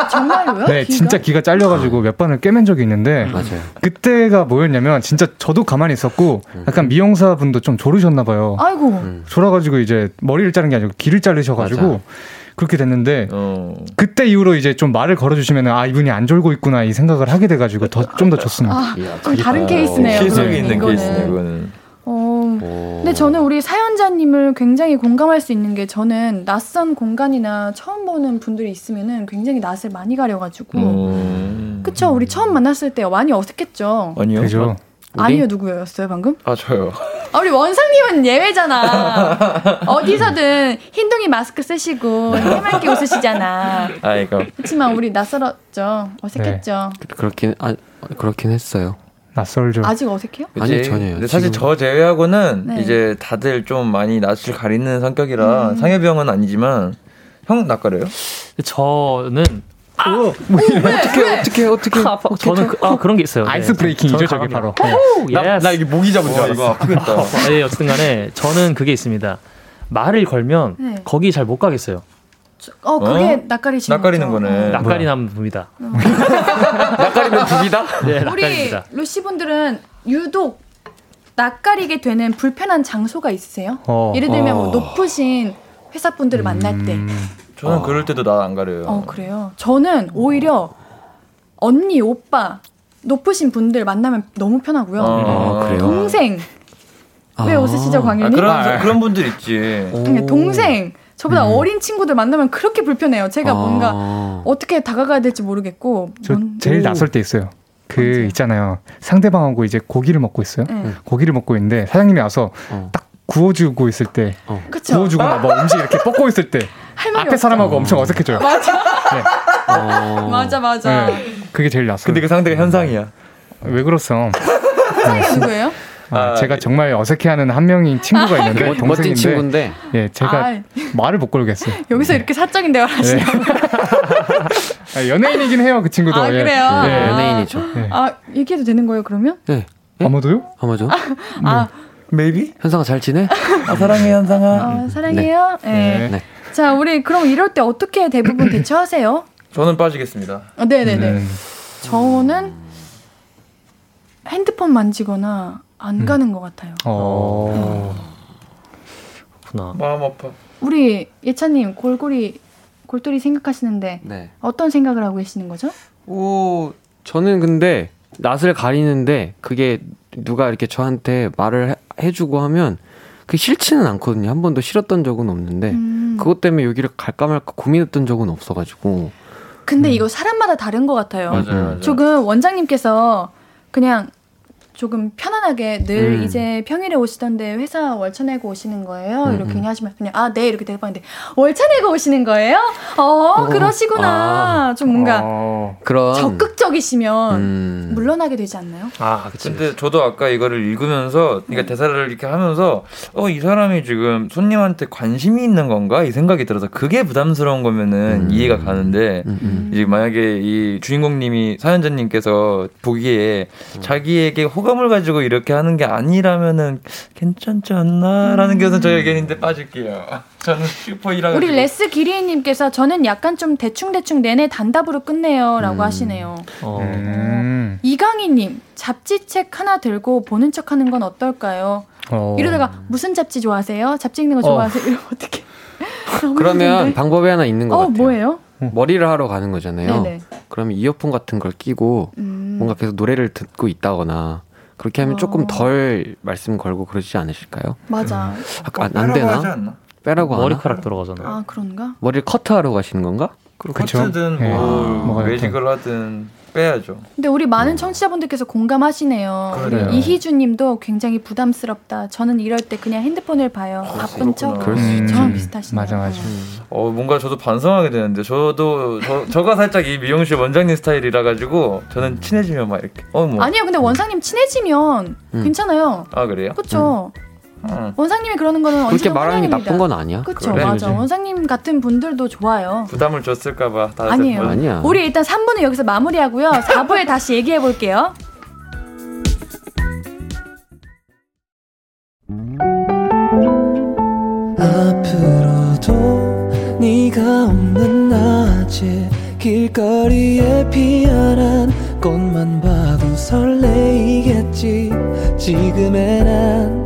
정말요? 네, 귀가? 진짜 귀가 잘려가지고 몇 번을 꿰맨 적이 있는데 맞아요. 그때가 뭐였냐면 진짜 저도 가만히 있었고 약간 미용사분도 좀 졸으셨나 봐요. 아이고. 졸아가지고 이제 머리를 자른 게 아니고 귀를 잘리셔가지고 맞아. 그렇게 됐는데 그때 이후로 이제 좀 말을 걸어주시면 이분이 안 졸고 있구나 이 생각을 하게 돼가지고 좀 더 좋습니다. 좀 다른 케이스네요. 실속이 있는 케이스네요. 이거는. 근데 저는 우리 사연자님을 굉장히 공감할 수 있는 게 저는 낯선 공간이나 처음 보는 분들이 있으면은 굉장히 낯을 많이 가려가지고 그쵸? 우리 처음 만났을 때 많이 어색했죠? 아니요. 그죠? 아니요, 누구였어요 방금? 저요. 우리 원상님은 예외잖아. 어디서든 흰둥이 마스크 쓰시고 해맑게 웃으시잖아. 이거. 그렇지만 우리 낯설었죠. 어색했죠. 네. 그렇긴 했어요. 낯설죠. 아직 어색해요? 아니 전혀요. 근데 사실 저 제외하고는 이제 다들 좀 많이 낯을 가리는 성격이라 상엽이 형은 아니지만 형 낯가려요? 저는 어떻게 아파. 저는 그런 게 있어요. 아이스 브레이킹이죠 저게 바로. 나 이게 모기 잡은 줄 알았어. 아프겠다. 네, 어쨌든간에 저는 그게 있습니다. 말을 걸면 거기 잘 못 가겠어요. 그게 낯가리는 거네. 낯가리는 붐이다. 낯가리는 붐이다? 네, 우리 루시분들은 유독 낯가리게 되는 불편한 장소가 있으세요? 예를 들면 뭐 높으신 회사분들을 만날 때. 저는 그럴 때도 나 안 가려요. 그래요? 저는 오히려 언니, 오빠 높으신 분들 만나면 너무 편하고요. 그래요? 동생. 왜 웃으시죠, 광일님? 그런 분들 있지. 동생. 저보다 어린 친구들 만나면 그렇게 불편해요. 제가 뭔가 어떻게 다가가야 될지 모르겠고. 저 제일 낯설 때 있어요. 있잖아요. 상대방하고 이제 고기를 먹고 있어요. 고기를 먹고 있는데 사장님이 와서 딱 구워주고 있을 때, 구워주고 막 음식 이렇게 뻗고 있을 때 앞에 없죠. 사람하고 엄청 어색해져요. 맞아. 네. 맞아. 네. 그게 제일 낯설. 근데 그 상대가 현상이야. 왜 그렇소? 현상이 누구예요? 제가 정말 어색해하는 한 명인 친구가 있는데 멋진 친구인데 제가 말을 못 걸겠어요. 여기서 이렇게 사적인 대화를 하시나요? 연예인이긴 해요, 그 친구도. 그래요? 연예인이죠. 얘기해도 되는 거예요, 그러면? 네. 아마도요? 아마도. maybe? 현상아 잘 지내? 사랑해, 현상아. 사랑해요. 네. 자, 우리 그럼 이럴 때 어떻게 대부분 대처하세요? 저는 빠지겠습니다. 네네네. 저는 핸드폰 만지거나 안 가는 것 같아요. 그렇구나. 마음 아파. 우리 예찬님 골똘히 생각하시는데 어떤 생각을 하고 계시는 거죠? 저는 근데 낯을 가리는데 그게 누가 이렇게 저한테 말을 해주고 하면 그게 싫지는 않거든요. 한 번도 싫었던 적은 없는데 그것 때문에 여기를 갈까 말까 고민했던 적은 없어가지고. 근데 이거 사람마다 다른 것 같아요. 맞아요. 조금 원장님께서 그냥 조금 편안하게 늘 이제 평일에 오시던데 회사 월차 내고 오시는 거예요? 이렇게 그냥 하시면 그냥 네 이렇게 대답하는데 월차 내고 오시는 거예요? 그러시구나. 좀 뭔가 그런 적극적이시면 물러나게 되지 않나요? 그치. 근데 저도 아까 이거를 읽으면서 그러니까 대사를 이렇게 하면서 이 사람이 지금 손님한테 관심이 있는 건가? 이 생각이 들어서 그게 부담스러운 거면은 이해가 가는데 이제 만약에 이 주인공님이 사연자님께서 보기에 자기에게 호감을 가지고 이렇게 하는 게 아니라면은 괜찮지 않나라는 게 저희 의견인데 빠질게요. 저는 슈퍼이라고. 우리 레스 기리님께서 저는 약간 좀 대충 내내 단답으로 끝내요라고 하시네요. 이강희님 잡지책 하나 들고 보는 척하는 건 어떨까요? 이러다가 무슨 잡지 좋아하세요? 잡지 읽는 거 좋아하세요? 이러면 어떡해. 그러면 방법이 하나 있는 것 같아요. 뭐예요? 머리를 하러 가는 거잖아요. 네네. 그러면 이어폰 같은 걸 끼고 뭔가 계속 노래를 듣고 있다거나 그렇게 하면 조금 덜 말씀 걸고 그러지 않으실까요? 맞아. 안 되나? 빼라고 하나? 머리카락 들어가잖아요. 그런가? 머리를 커트하러 가시는 건가? 커트든 뭐 매직을 하든 빼야죠. 근데 우리 많은 청취자분들께서 공감하시네요. 이희주님도 굉장히 부담스럽다. 저는 이럴 때 그냥 핸드폰을 봐요. 바쁜 척. 저랑 비슷하시네요. 맞아. 뭔가 저도 반성하게 되는데 저도 저가 살짝 이 미용실 원장님 스타일이라 가지고 저는 친해지면 막 이렇게. 아니요, 근데 원장님 친해지면 괜찮아요. 그래요? 그렇죠. 원장님이 그러는 거는 그렇게 말하는 게 나쁜 건 아니야. 그렇죠, 맞아. 원장님 같은 분들도 좋아요. 부담을 줬을까봐. 아니야. 우리 일단 3부는 여기서 마무리하고요. 4부에 다시 얘기해 볼게요. 앞으로도 네가 없는 낮에 길거리에 피어난 꽃만 봐도 설레이겠지. 지금의 난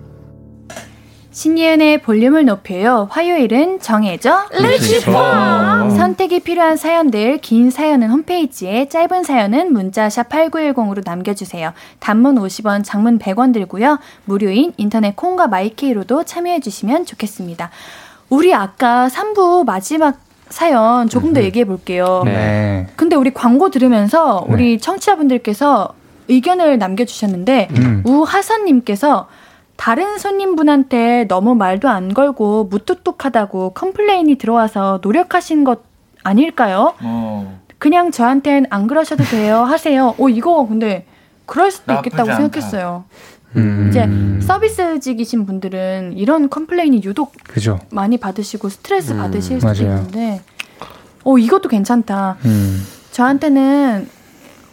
신예은의 볼륨을 높여요. 화요일은 정해져 렛츠고! 선택이 필요한 사연들, 긴 사연은 홈페이지에, 짧은 사연은 문자 샵 8910으로 남겨주세요. 단문 50원, 장문 100원 들고요. 무료인 인터넷 콩과 마이케이로도 참여해주시면 좋겠습니다. 우리 아까 3부 마지막 사연 조금 더 얘기해 볼게요. 네. 근데 우리 광고 들으면서 우리 청취자분들께서 의견을 남겨주셨는데 우하선님께서 다른 손님분한테 너무 말도 안 걸고 무뚝뚝하다고 컴플레인이 들어와서 노력하신 것 아닐까요? 그냥 저한테는 안 그러셔도 돼요 하세요. 이거 근데 그럴 수도 있겠다고 생각했어요. 이제 서비스직이신 분들은 이런 컴플레인이 유독 많이 받으시고 스트레스 받으실 수도 있는데 이것도 괜찮다. 저한테는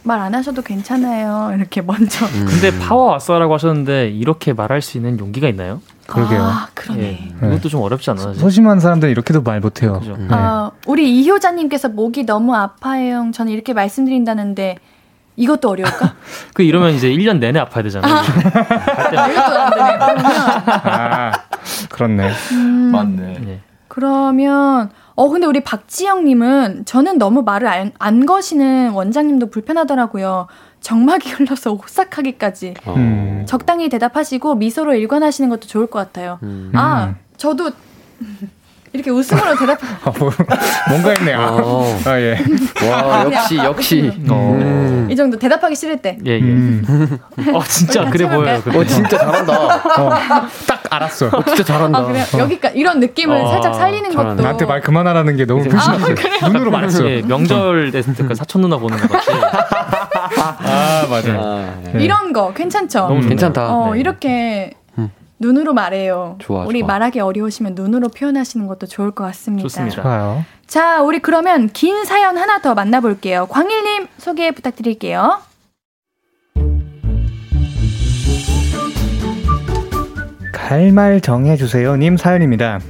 말 안 하셔도 괜찮아요. 이렇게 먼저. 근데 파워 왔어라고 하셨는데 이렇게 말할 수 있는 용기가 있나요? 그러게요. 아, 그러네. 예. 이것도 좀 어렵지 않나요? 소심한 사람들은 이렇게도 말 못해요. 네. 우리 이효자님께서 목이 너무 아파요. 저는 이렇게 말씀드린다는데 이것도 어려울까? 그 이러면 이제 1년 내내 아파야 되잖아요. 아, 이것도 안 되네. 아, 그렇네. 맞네. 네. 그러면 근데 우리 박지영님은 저는 너무 말을 안 거시는 원장님도 불편하더라고요. 정막이 흘러서 오싹하기까지. 적당히 대답하시고 미소로 일관하시는 것도 좋을 것 같아요. 아, 저도 이렇게 웃음으로 대답. 뭔가 있네요. 아, 예. 와, 역시. 이 정도 대답하기 싫을 때. 예. 진짜 그래 보여요. 진짜 잘한다. 딱 알았어. 진짜 잘한다. 여기까지 이런 느낌을 살짝 살리는 잘한다. 것도. 나한테 말 그만하라는 게 너무 불신했어요. 눈으로 말했어. 예, 명절 됐을 때 사촌 누나 보는 것 같아. 아, 맞아요. 네. 이런 거 괜찮죠? 너무 괜찮다. 네. 이렇게 눈으로 말해요. 좋아. 우리 말하기 어려우시면 눈으로 표현하시는 것도 좋을 것 같습니다. 좋습니다. 좋아요. 자, 우리 그러면 긴 사연 하나 더 만나볼게요. 광일님 소개 부탁드릴게요. 갈말 정해주세요 님 사연입니다.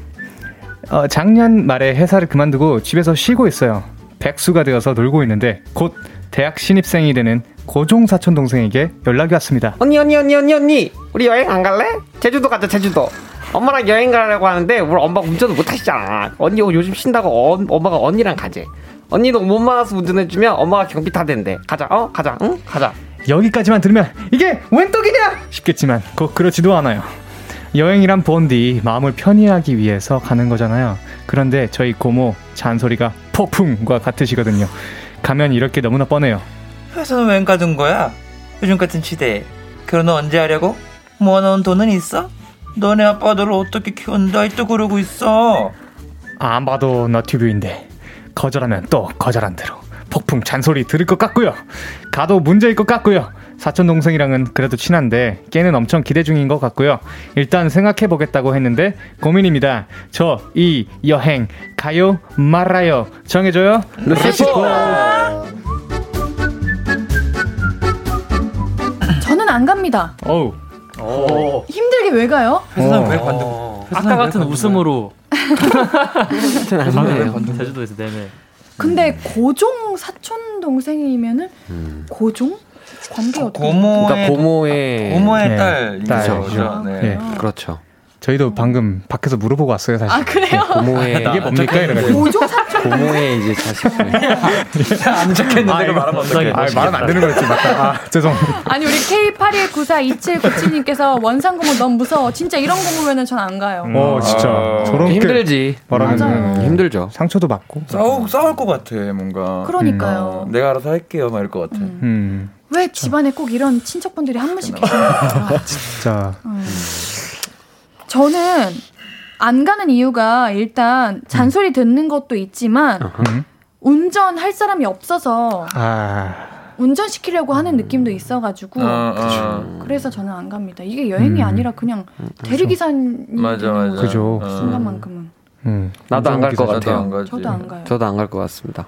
작년 말에 회사를 그만두고 집에서 쉬고 있어요. 백수가 되어서 놀고 있는데 곧 대학 신입생이 되는 고종 사촌 동생에게 연락이 왔습니다. 언니, 우리 여행 안 갈래? 제주도 가자, 제주도. 엄마랑 여행 가려고 하는데 우리 엄마가 운전을 못 하시잖아. 언니 요즘 쉰다고 엄마가 언니랑 가지. 언니도 몸 많아서 운전해주면 엄마가 경비 다 된대. 가자, 응? 가자. 여기까지만 들으면 이게 웬 떡이냐 싶겠지만 곧 그렇지도 않아요. 여행이란 본디 마음을 편히 하기 위해서 가는 거잖아요. 그런데 저희 고모 잔소리가 폭풍과 같으시거든요. 가면 이렇게 너무나 뻔해요. 회사는 웬 가둔 거야? 요즘 같은 시대에 결혼은 언제 하려고? 모아놓은 돈은 있어? 너네 아빠가 너를 어떻게 키운다 이 또 그러고 있어. 안 봐도 너튜브인데 거절하면 또 거절한 대로 폭풍 잔소리 들을 것 같고요. 가도 문제일 것 같고요. 사촌동생이랑은 그래도 친한데 걔는 엄청 기대 중인 것 같고요. 일단 생각해보겠다고 했는데 고민입니다. 저 이 여행 가요 말아요 정해줘요. 르세포. 저는 안 갑니다. 오. 힘들게 왜 가요? 회사는 왜 관두고 아까 같은 웃음으로 제주도에서 내내. 근데 고종 사촌 동생이면은 고종? 관계 어떻게? 고모의 딸이죠. 네, 그렇죠. 저희도 방금 밖에서 물어보고 왔어요, 사실. 아, 그래요? 고모의 이게 뭡니까 이래가지고. 고모의 이제 자식들. 안 적혔는데 이거 말하면 어떡해. 아, 말은 안 되는 거였지, 맞다. 아, 죄송합니다. 아니, 우리 K81942797님께서 원상고모 너무 무서워. 진짜 이런 고모면은 전 안 가요. 진짜. 저런 힘들지. 맞아요. 힘들죠. 상처도 맞고. 싸울 것 같아, 뭔가. 그러니까요. 내가 알아서 할게요, 막 이럴 것 같아. 왜 집안에 꼭 이런 친척분들이 한 분씩 계십니까? 진짜. 저는 안 가는 이유가 일단 잔소리 듣는 것도 있지만 운전할 사람이 없어서 운전시키려고 하는 느낌도 있어가지고 그래서 저는 안 갑니다. 이게 여행이 아니라 그냥 대리기사님 그죠. 순간만큼은. 나도 안 갈 것 같아요. 저도 안 가요. 저도 안 갈 것 같습니다.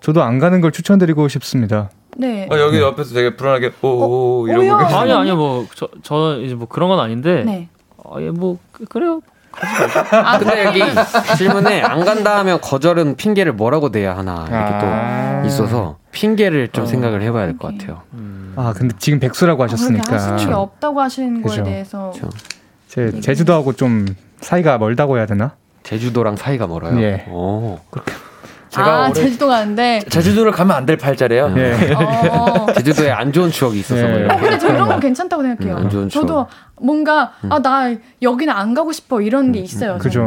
저도 안 가는 걸 추천드리고 싶습니다. 네. 여기 옆에서 되게 불안하게 오 이러고. 아니요 뭐 저 이제 뭐 그런 건 아닌데. 네. 예, 뭐 그래요. 근데 여기 질문에 안 간다 하면 거절은 핑계를 뭐라고 대야 하나 이렇게 또 있어서 핑계를 좀 생각을 해봐야 될 것 같아요. 근데 지금 백수라고 하셨으니까 하시는 게 없다고 하시는 거에 대해서 제주도하고 좀 사이가 멀다고 해야 되나? 제주도랑 사이가 멀어요. 예. 오. 그렇게. 제가 제주도 가는데 제주도를 가면 안 될 팔자래요. 네. 제주도에 안 좋은 추억이 있어서 그래요. 근데 저 이런 거 괜찮다고 생각해요. 안 좋은 추억. 저도 뭔가 나 여기는 안 가고 싶어 이런 게 있어요. 그죠.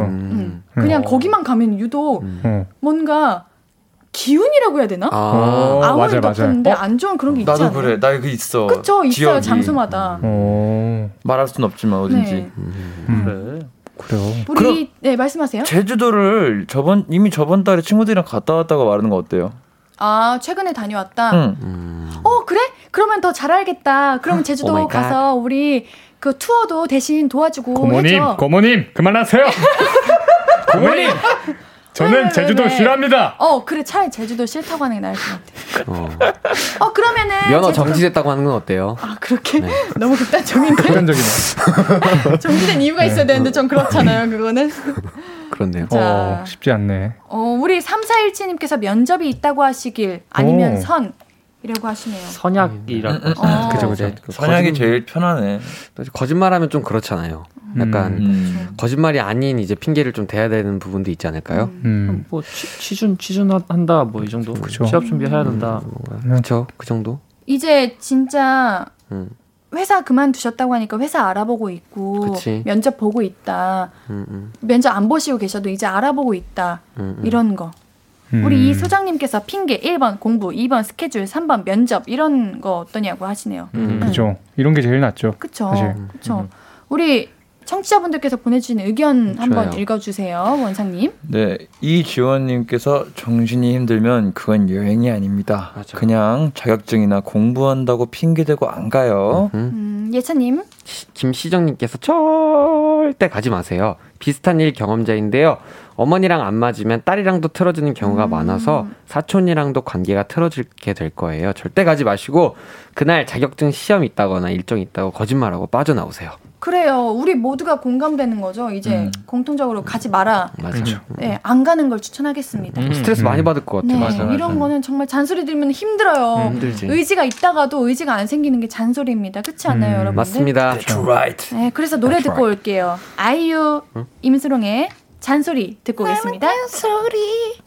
그냥 거기만 가면 유독 뭔가 기운이라고 해야 되나? 아무 일도 없는데 안 좋은 그런 게 있지 않아요? 나도 그래. 나 이거 있어. 그쵸, 있어요. 장소마다. 말할 순 없지만 어딘지. 네. 그래. 그래요. 우리 네 말씀하세요. 제주도를 이미 저번 달에 친구들이랑 갔다 왔다고 말하는 거 어때요? 아 최근에 다녀왔다. 그래? 그러면 더 잘 알겠다. 그럼 제주도 가서 우리 그 투어도 대신 도와주고. 고모님, 해줘. 고모님 그만하세요. 고모님. 저는 제주도 싫어합니다. 어, 그래. 차라리 제주도 싫다고 하는 게 나을 것 같아요. 어, 그러면은. 면허 제주도... 정지됐다고 하는 건 어때요? 아, 그렇게? 네. 너무 극단적인데? 극단적이네. 정지된 이유가 네. 있어야 되는데 좀 그렇잖아요, 그거는. 그렇네요. 자, 어, 쉽지 않네. 어, 우리 3417님께서 면접이 있다고 하시길, 아니면 오. 선. 이라고 하시네요. 선약이라고. 그죠, 그죠. 선약이 제일 편하네. 거짓말하면 좀 그렇잖아요. 약간 거짓말이 아닌 이제 핑계를 좀 대야 되는 부분도 있지 않을까요? 뭐 취준한다 뭐 이 정도. 그쵸. 취업 준비해야 된다. 그렇죠, 그 정도. 이제 진짜 회사 그만두셨다고 하니까 회사 알아보고 있고 그치. 면접 보고 있다. 면접 안 보시고 계셔도 이제 알아보고 있다. 이런 거. 우리 이 소장님께서 핑계 1번 공부, 2번 스케줄, 3번 면접 이런 거 어떠냐고 하시네요. 그렇죠. 이런 게 제일 낫죠. 그렇죠. 그렇죠. 우리 청취자분들께서 보내주신 의견 한번 읽어주세요, 원상님. 네, 이지원님께서 정신이 힘들면 그건 여행이 아닙니다. 맞아. 그냥 자격증이나 공부한다고 핑계대고 안 가요. 예찬님. 김시정님께서 절대 가지 마세요. 비슷한 일 경험자인데요. 어머니랑 안 맞으면 딸이랑도 틀어지는 경우가 많아서 사촌이랑도 관계가 틀어지게 될 거예요. 절대 가지 마시고 그날 자격증 시험 있다거나 일정 있다고 거짓말하고 빠져나오세요. 그래요. 우리 모두가 공감되는 거죠. 이제 공통적으로 가지 마라. 맞아요. 네, 안 가는 걸 추천하겠습니다. 스트레스 많이 받을 것 같아요. 네, 맞아, 맞아. 이런 거는 정말 잔소리 들으면 힘들어요. 힘들지. 의지가 있다가도 의지가 안 생기는 게 잔소리입니다. 그렇지 않아요, 여러분? 맞습니다. That's right. 네, 그래서 노래 듣고 올게요. IU 임수롱의 잔소리 듣고 오겠습니다. 잔소리.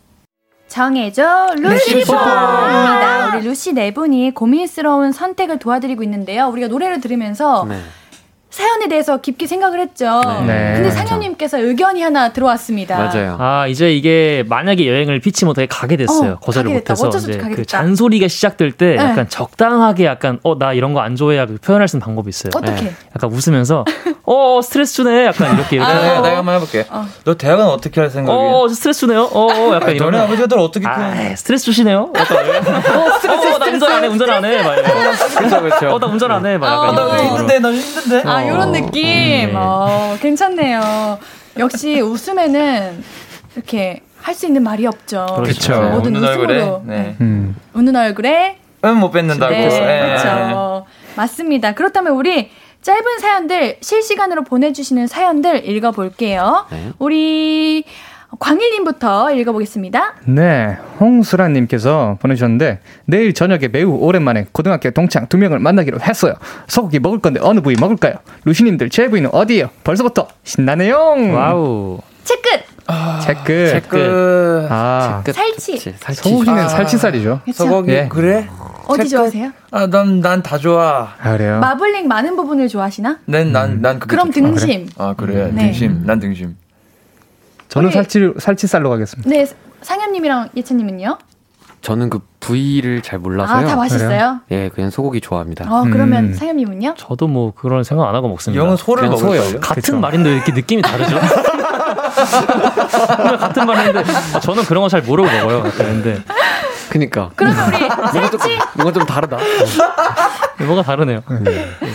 정해줘 루시포입니다. 우리 루시 네 분이 고민스러운 선택을 도와드리고 있는데요. 우리가 노래를 들으면서 네. 사연에 대해서 깊게 생각을 했죠. 네. 근데 상현님께서 의견이 하나 들어왔습니다. 맞아요. 아, 이제 이게 만약에 여행을 피치 못하게 가게 됐어요. 거절을 못해서 이제 그 잔소리가 시작될 때 네. 약간 적당하게 약간 나 이런 거 안 좋아해 표현할 수 있는 방법이 있어요. 어떻게? 네. 약간 웃으면서 스트레스 주네. 약간 이렇게. 아, 내가 한번 해볼게. 너 대학은 어떻게 할 생각이야? 스트레스 주네요. 약간 이런. 너네 아버지들 어떻게 표현해? 스트레스 주시네요. 스트레스. 나 운전 안 해. 그렇죠, 그렇죠. 나 운전 안 해. 나 힘든데. 너 힘든데. 아, 이런 느낌. 괜찮네요. 역시 웃음에는 이렇게 할 수 있는 말이 없죠. 그렇죠. 모든 웃는 얼굴에. 네. 웃는 얼굴에. 못 뱉는다고. 네. 그렇죠. 맞습니다. 그렇다면 우리 짧은 사연들 실시간으로 보내주시는 사연들 읽어볼게요. 네. 우리 광일님부터 읽어보겠습니다. 네, 홍수라님께서 보내주셨는데 내일 저녁에 매우 오랜만에 고등학교 동창 2명을 만나기로 했어요. 소고기 먹을 건데 어느 부위 먹을까요? 루시님들 제 부위는 어디예요? 벌써부터 신나네요. 와우. 채끝. 아, 살치. 소고기는 살치살이죠. 그쵸? 소고기. 예. 그래? 어디 좋아하세요? 아, 난 다 좋아. 아, 그래요? 마블링 많은 부분을 좋아하시나? 난 그게 그럼 좋구나. 등심. 아, 그래. 네. 등심. 난 등심. 저는 살치살로 가겠습니다. 네, 상현님이랑 예찬님은요? 저는 그 부위를 잘 몰라서요. 아, 다 맛있어요? 예, 네, 그냥 소고기 좋아합니다. 그러면 상현님은요? 저도 뭐 그런 생각 안 하고 먹습니다. 영은 소를 먹어요. 같은 그쵸. 말인데 이렇게 느낌이 다르죠? 같은 말인데 저는 그런 거 잘 모르고 먹어요. 근데. 그니까. 그러면 우리 살치 뭔가 좀 다르다. 뭔가 다르네요.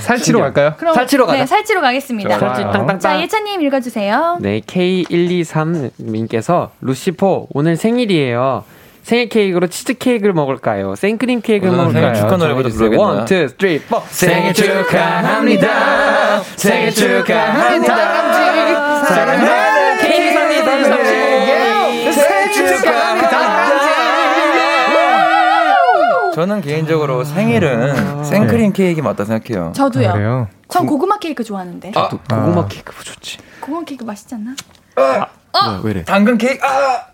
살치로 갈까요? 살치로 가자. 네, 살치로 가겠습니다. 살치 땅땅땅. 자, 예찬님 읽어주세요. 네, K123님께서 루시포 오늘 생일이에요. 생일 케이크로 치즈 케이크를 먹을까요? 생크림 케이크를 먹을까요? 축하 노래부터 부르겠네요. 1, 2, 3, 4. 생일 축하합니다. 생일 축하합니다. 사랑하는 K123님 생일 축하합니다. 저는 개인적으로 생일은 생크림 케이크 맞다 생각해요. 저도요. 전 고구마 케이크 좋아하는데. 저도 고구마 케이크 좋지. 고구마 케이크 맛있지 않나? 왜래? 당근 케이크.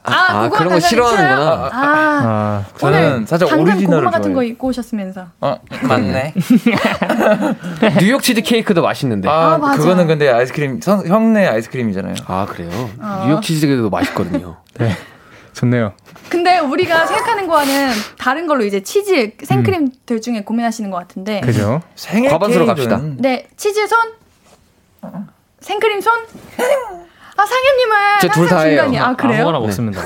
고구마 그런 거 싫어하는구나. 저는 사실 당근 고구마 같은 거 입고 오셨으면서. 맞네. 뉴욕 치즈 케이크도 맛있는데. 맞아. 그거는 근데 아이스크림 형네 아이스크림이잖아요. 아, 그래요? 뉴욕 치즈 케이크도 맛있거든요. 네. 좋네요. 근데 우리가 생각하는 거와는 다른 걸로 이제 치즈, 생크림들 중에 고민하시는 것 같은데. 그죠. 생일 과반수로 갑시다. 네, 치즈 손, 생크림 손. 상현님은 제 둘 다예요. 그래요? 아무거나 먹습니다.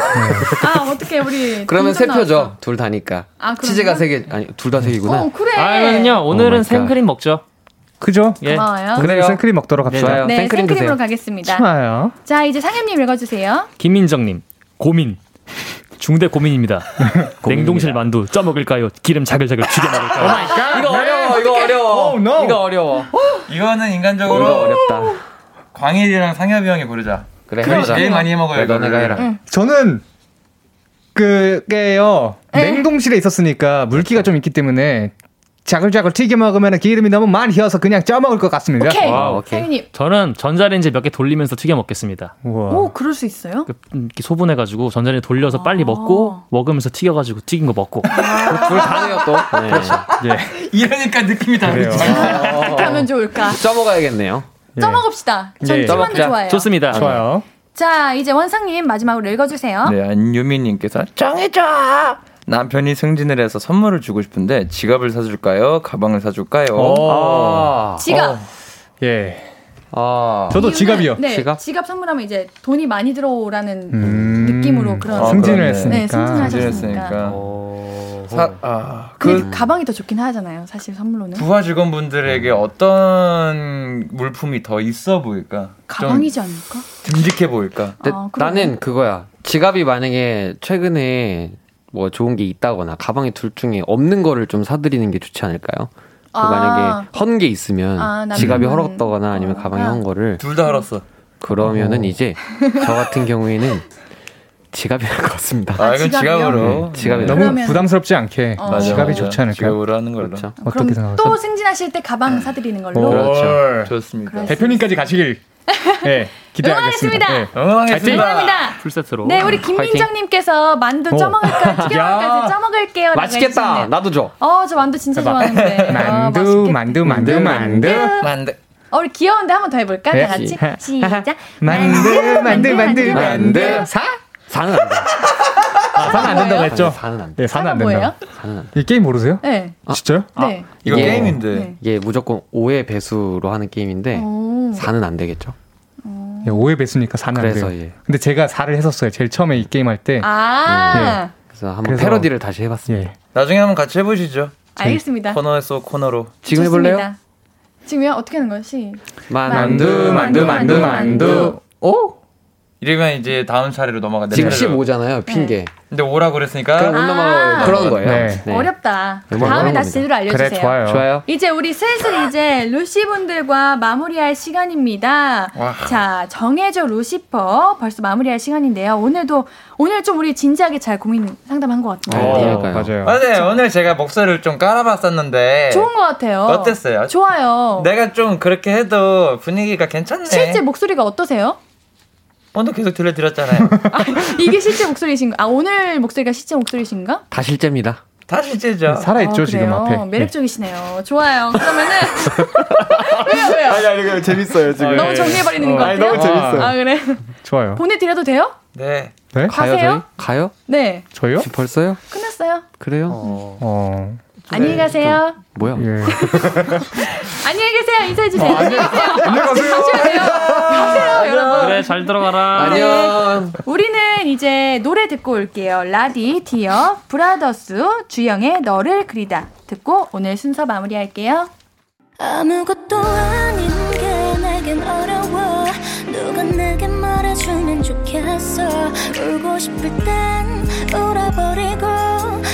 어떻게 우리 그러면 세 표죠. 둘 다니까. 치즈가 세 개 아니 둘 다 세 개구나. 그래. 그러면요 오늘은 생크림 먹죠. 그죠? 예. 고마워요. 그래요. 생크림 먹도록 합시다. 네, 생크림으로 가겠습니다. 좋아요. 자, 이제 상현님 읽어주세요. 김민정님. 고민. 중대 고민입니다. 냉동실 만두 쪄 먹을까요? 기름 자글자글 튀겨 먹을까요? 오 마이 갓. 이거 어려워. 이거 어려워. Oh, no. 이거 어려워. 이거는 인간적으로 어렵다. 광일이랑 상엽이 형이 고르자. 그래. 제일 많이 해 먹어요. 그래, 너네가 해라. 저는 그게요. 냉동실에 있었으니까 물기가 좀 있기 때문에 자글자글 튀겨 먹으면 기름이 너무 많이 튀어서 그냥 쪄 먹을 것 같습니다. 오케이. 와, 오케이. 사장님. 저는 전자레인지 몇 개 돌리면서 튀겨 먹겠습니다. 우와. 오, 그럴 수 있어요? 소분해가지고 전자레인지 돌려서 빨리 먹고 먹으면서 튀겨가지고 튀긴 거 먹고. 둘 다네요 또. 네. 그렇죠. 네. 이러니까 느낌이 다르죠. 어떻게 하면 좋을까? 쪄 먹어야겠네요. 쪄 먹읍시다. 전 튀김도 좋아해요. 좋습니다. 좋아요. 자, 이제 원상님 마지막으로 읽어주세요. 네, 안유미님께서 정해줘. 남편이 승진을 해서 선물을 주고 싶은데 지갑을 사줄까요? 가방을 사줄까요? 지갑. 예. 저도 이유는, 지갑이요. 네, 지갑 선물하면 이제 돈이 많이 들어오라는 느낌으로 그런. 승진을 했으니까. 네, 승진하셨으니까. 근데 가방이 더 좋긴 하잖아요. 사실 선물로는. 부하 직원분들에게 어떤 물품이 더 있어 보일까? 가방이지 않을까? 듬직해 보일까? 나는 그거야. 지갑이 만약에 최근에 뭐 좋은 게 있다거나 가방에 둘 중에 없는 거를 좀 사드리는 게 좋지 않을까요? 만약에 헌 게 있으면 지갑이 헐었다거나 아니면 가방이 헌 거를 둘 다 헐었어. 그러면은 이제 저 같은 경우에는 지갑이 할 것 같습니다. 이건 지갑으로. 네, 지갑이 너무 그러면... 부담스럽지 않게 지갑이 좋지 않을까요? 지갑으로 하는 걸로. 그렇죠. 어떻게 생각하세요? 또 승진하실 때 가방 사드리는 걸로. 그렇죠. 좋습니다. 그렇습니다. 대표님까지 가시길. 네. 기대하겠습니다. 응원하겠습니다. 풀세트로. 네, 우리 김민정님께서 만두 쪄먹을까? 튀겨먹을까? 쪄먹을게요. 맛있겠다. 나도 줘. 저 만두 진짜 해봐. 좋아하는데. 만두. 우리 귀여운데 한번 더 해볼까? 다 같이. 시작. 만두. 사는 안 돼. 사는 안 된다고 했죠? 사는 안 된다. 이 게임 모르세요? 네. 진짜요? 네. 이거 게임인데. 이게 무조건 5의 배수로 하는 게임인데 4는 안 되겠죠? 5의 배수니까 4는 안 돼요. 예. 근데 제가 4를 했었어요. 제일 처음에 이 게임 할 때. 예. 그래서 한번 패러디를 다시 해봤습니다. 예. 나중에 한번 같이 해보시죠. 알겠습니다. 코너에서 코너로. 지금 좋습니다. 해볼래요? 지금요? 어떻게 하는 거예요? 만두. 오? 이러면 이제 다음 차례로 넘어간다. 지금 15잖아요. 핑계. 네. 근데 5라고 그랬으니까 그럼 못 넘어가요. 그런 거예요. 네. 네. 어렵다. 네. 다음에 다시 제대로 알려주세요. 그래, 좋아요. 이제 우리 슬슬 이제 루시분들과 마무리할 시간입니다. 와. 자, 정해줘 루시퍼 벌써 마무리할 시간인데요. 오늘 좀 우리 진지하게 잘 고민 상담한 것 같아요. 맞아요. 네, 오늘 제가 목소리를 좀 깔아봤었는데 좋은 것 같아요. 어땠어요? 좋아요. 내가 좀 그렇게 해도 분위기가 괜찮네. 실제 목소리가 어떠세요? 오늘 계속 들려드렸잖아요. 이게 실제 목소리이신가? 오늘 목소리가 실제 목소리이신가? 다 실제입니다. 다 실제죠. 살아있죠, 지금 앞에. 매력적이시네요. 네. 좋아요. 그러면은. 왜요? 아니, 이거 재밌어요, 지금. 너무 정리해버리는 것 같아요. 너무 재밌어요. 그래? 좋아요. 보내드려도 돼요? 네. 네? 가요? 네. 저요? 지금 벌써요? 끝났어요. 그래요? 안녕히 가세요. 뭐야? 예. 안녕히 계세요. 인사해주세요. 안녕히 가세요. 가세요, 여러분. 그래, 잘 들어가라. 안녕. 우리는 이제 노래 듣고 올게요. 라디 디어 브라더스 주영의 너를 그리다 듣고 오늘 순서 마무리할게요. 아무것도 아닌 게 내겐 어려워. 누가 내게 말해주면 좋겠어. 울고 싶을 땐 울어버리고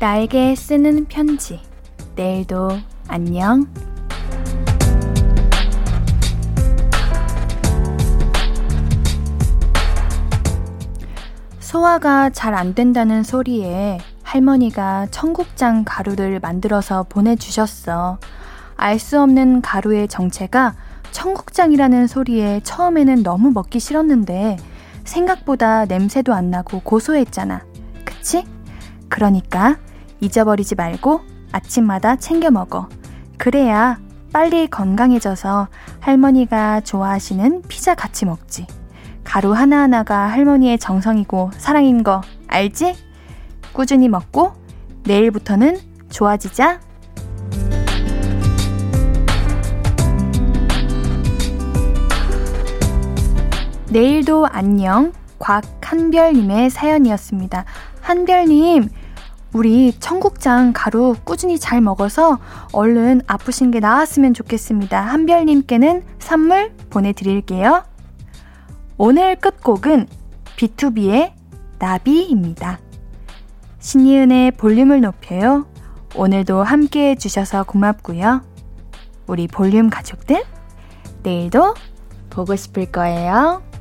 나에게 쓰는 편지. 내일도 안녕. 소화가 잘 안 된다는 소리에 할머니가 청국장 가루를 만들어서 보내주셨어. 알 수 없는 가루의 정체가 청국장이라는 소리에 처음에는 너무 먹기 싫었는데 생각보다 냄새도 안 나고 고소했잖아. 그치? 그러니까 잊어버리지 말고 아침마다 챙겨 먹어. 그래야 빨리 건강해져서 할머니가 좋아하시는 피자 같이 먹지. 가루 하나하나가 할머니의 정성이고 사랑인 거 알지? 꾸준히 먹고 내일부터는 좋아지자. 내일도 안녕. 곽한별님의 사연이었습니다. 한별님, 우리 청국장 가루 꾸준히 잘 먹어서 얼른 아프신 게 나았으면 좋겠습니다. 한별님께는 선물 보내드릴게요. 오늘 끝곡은 B2B의 나비입니다. 신희은의 볼륨을 높여요. 오늘도 함께해 주셔서 고맙고요. 우리 볼륨 가족들, 내일도 보고 싶을 거예요.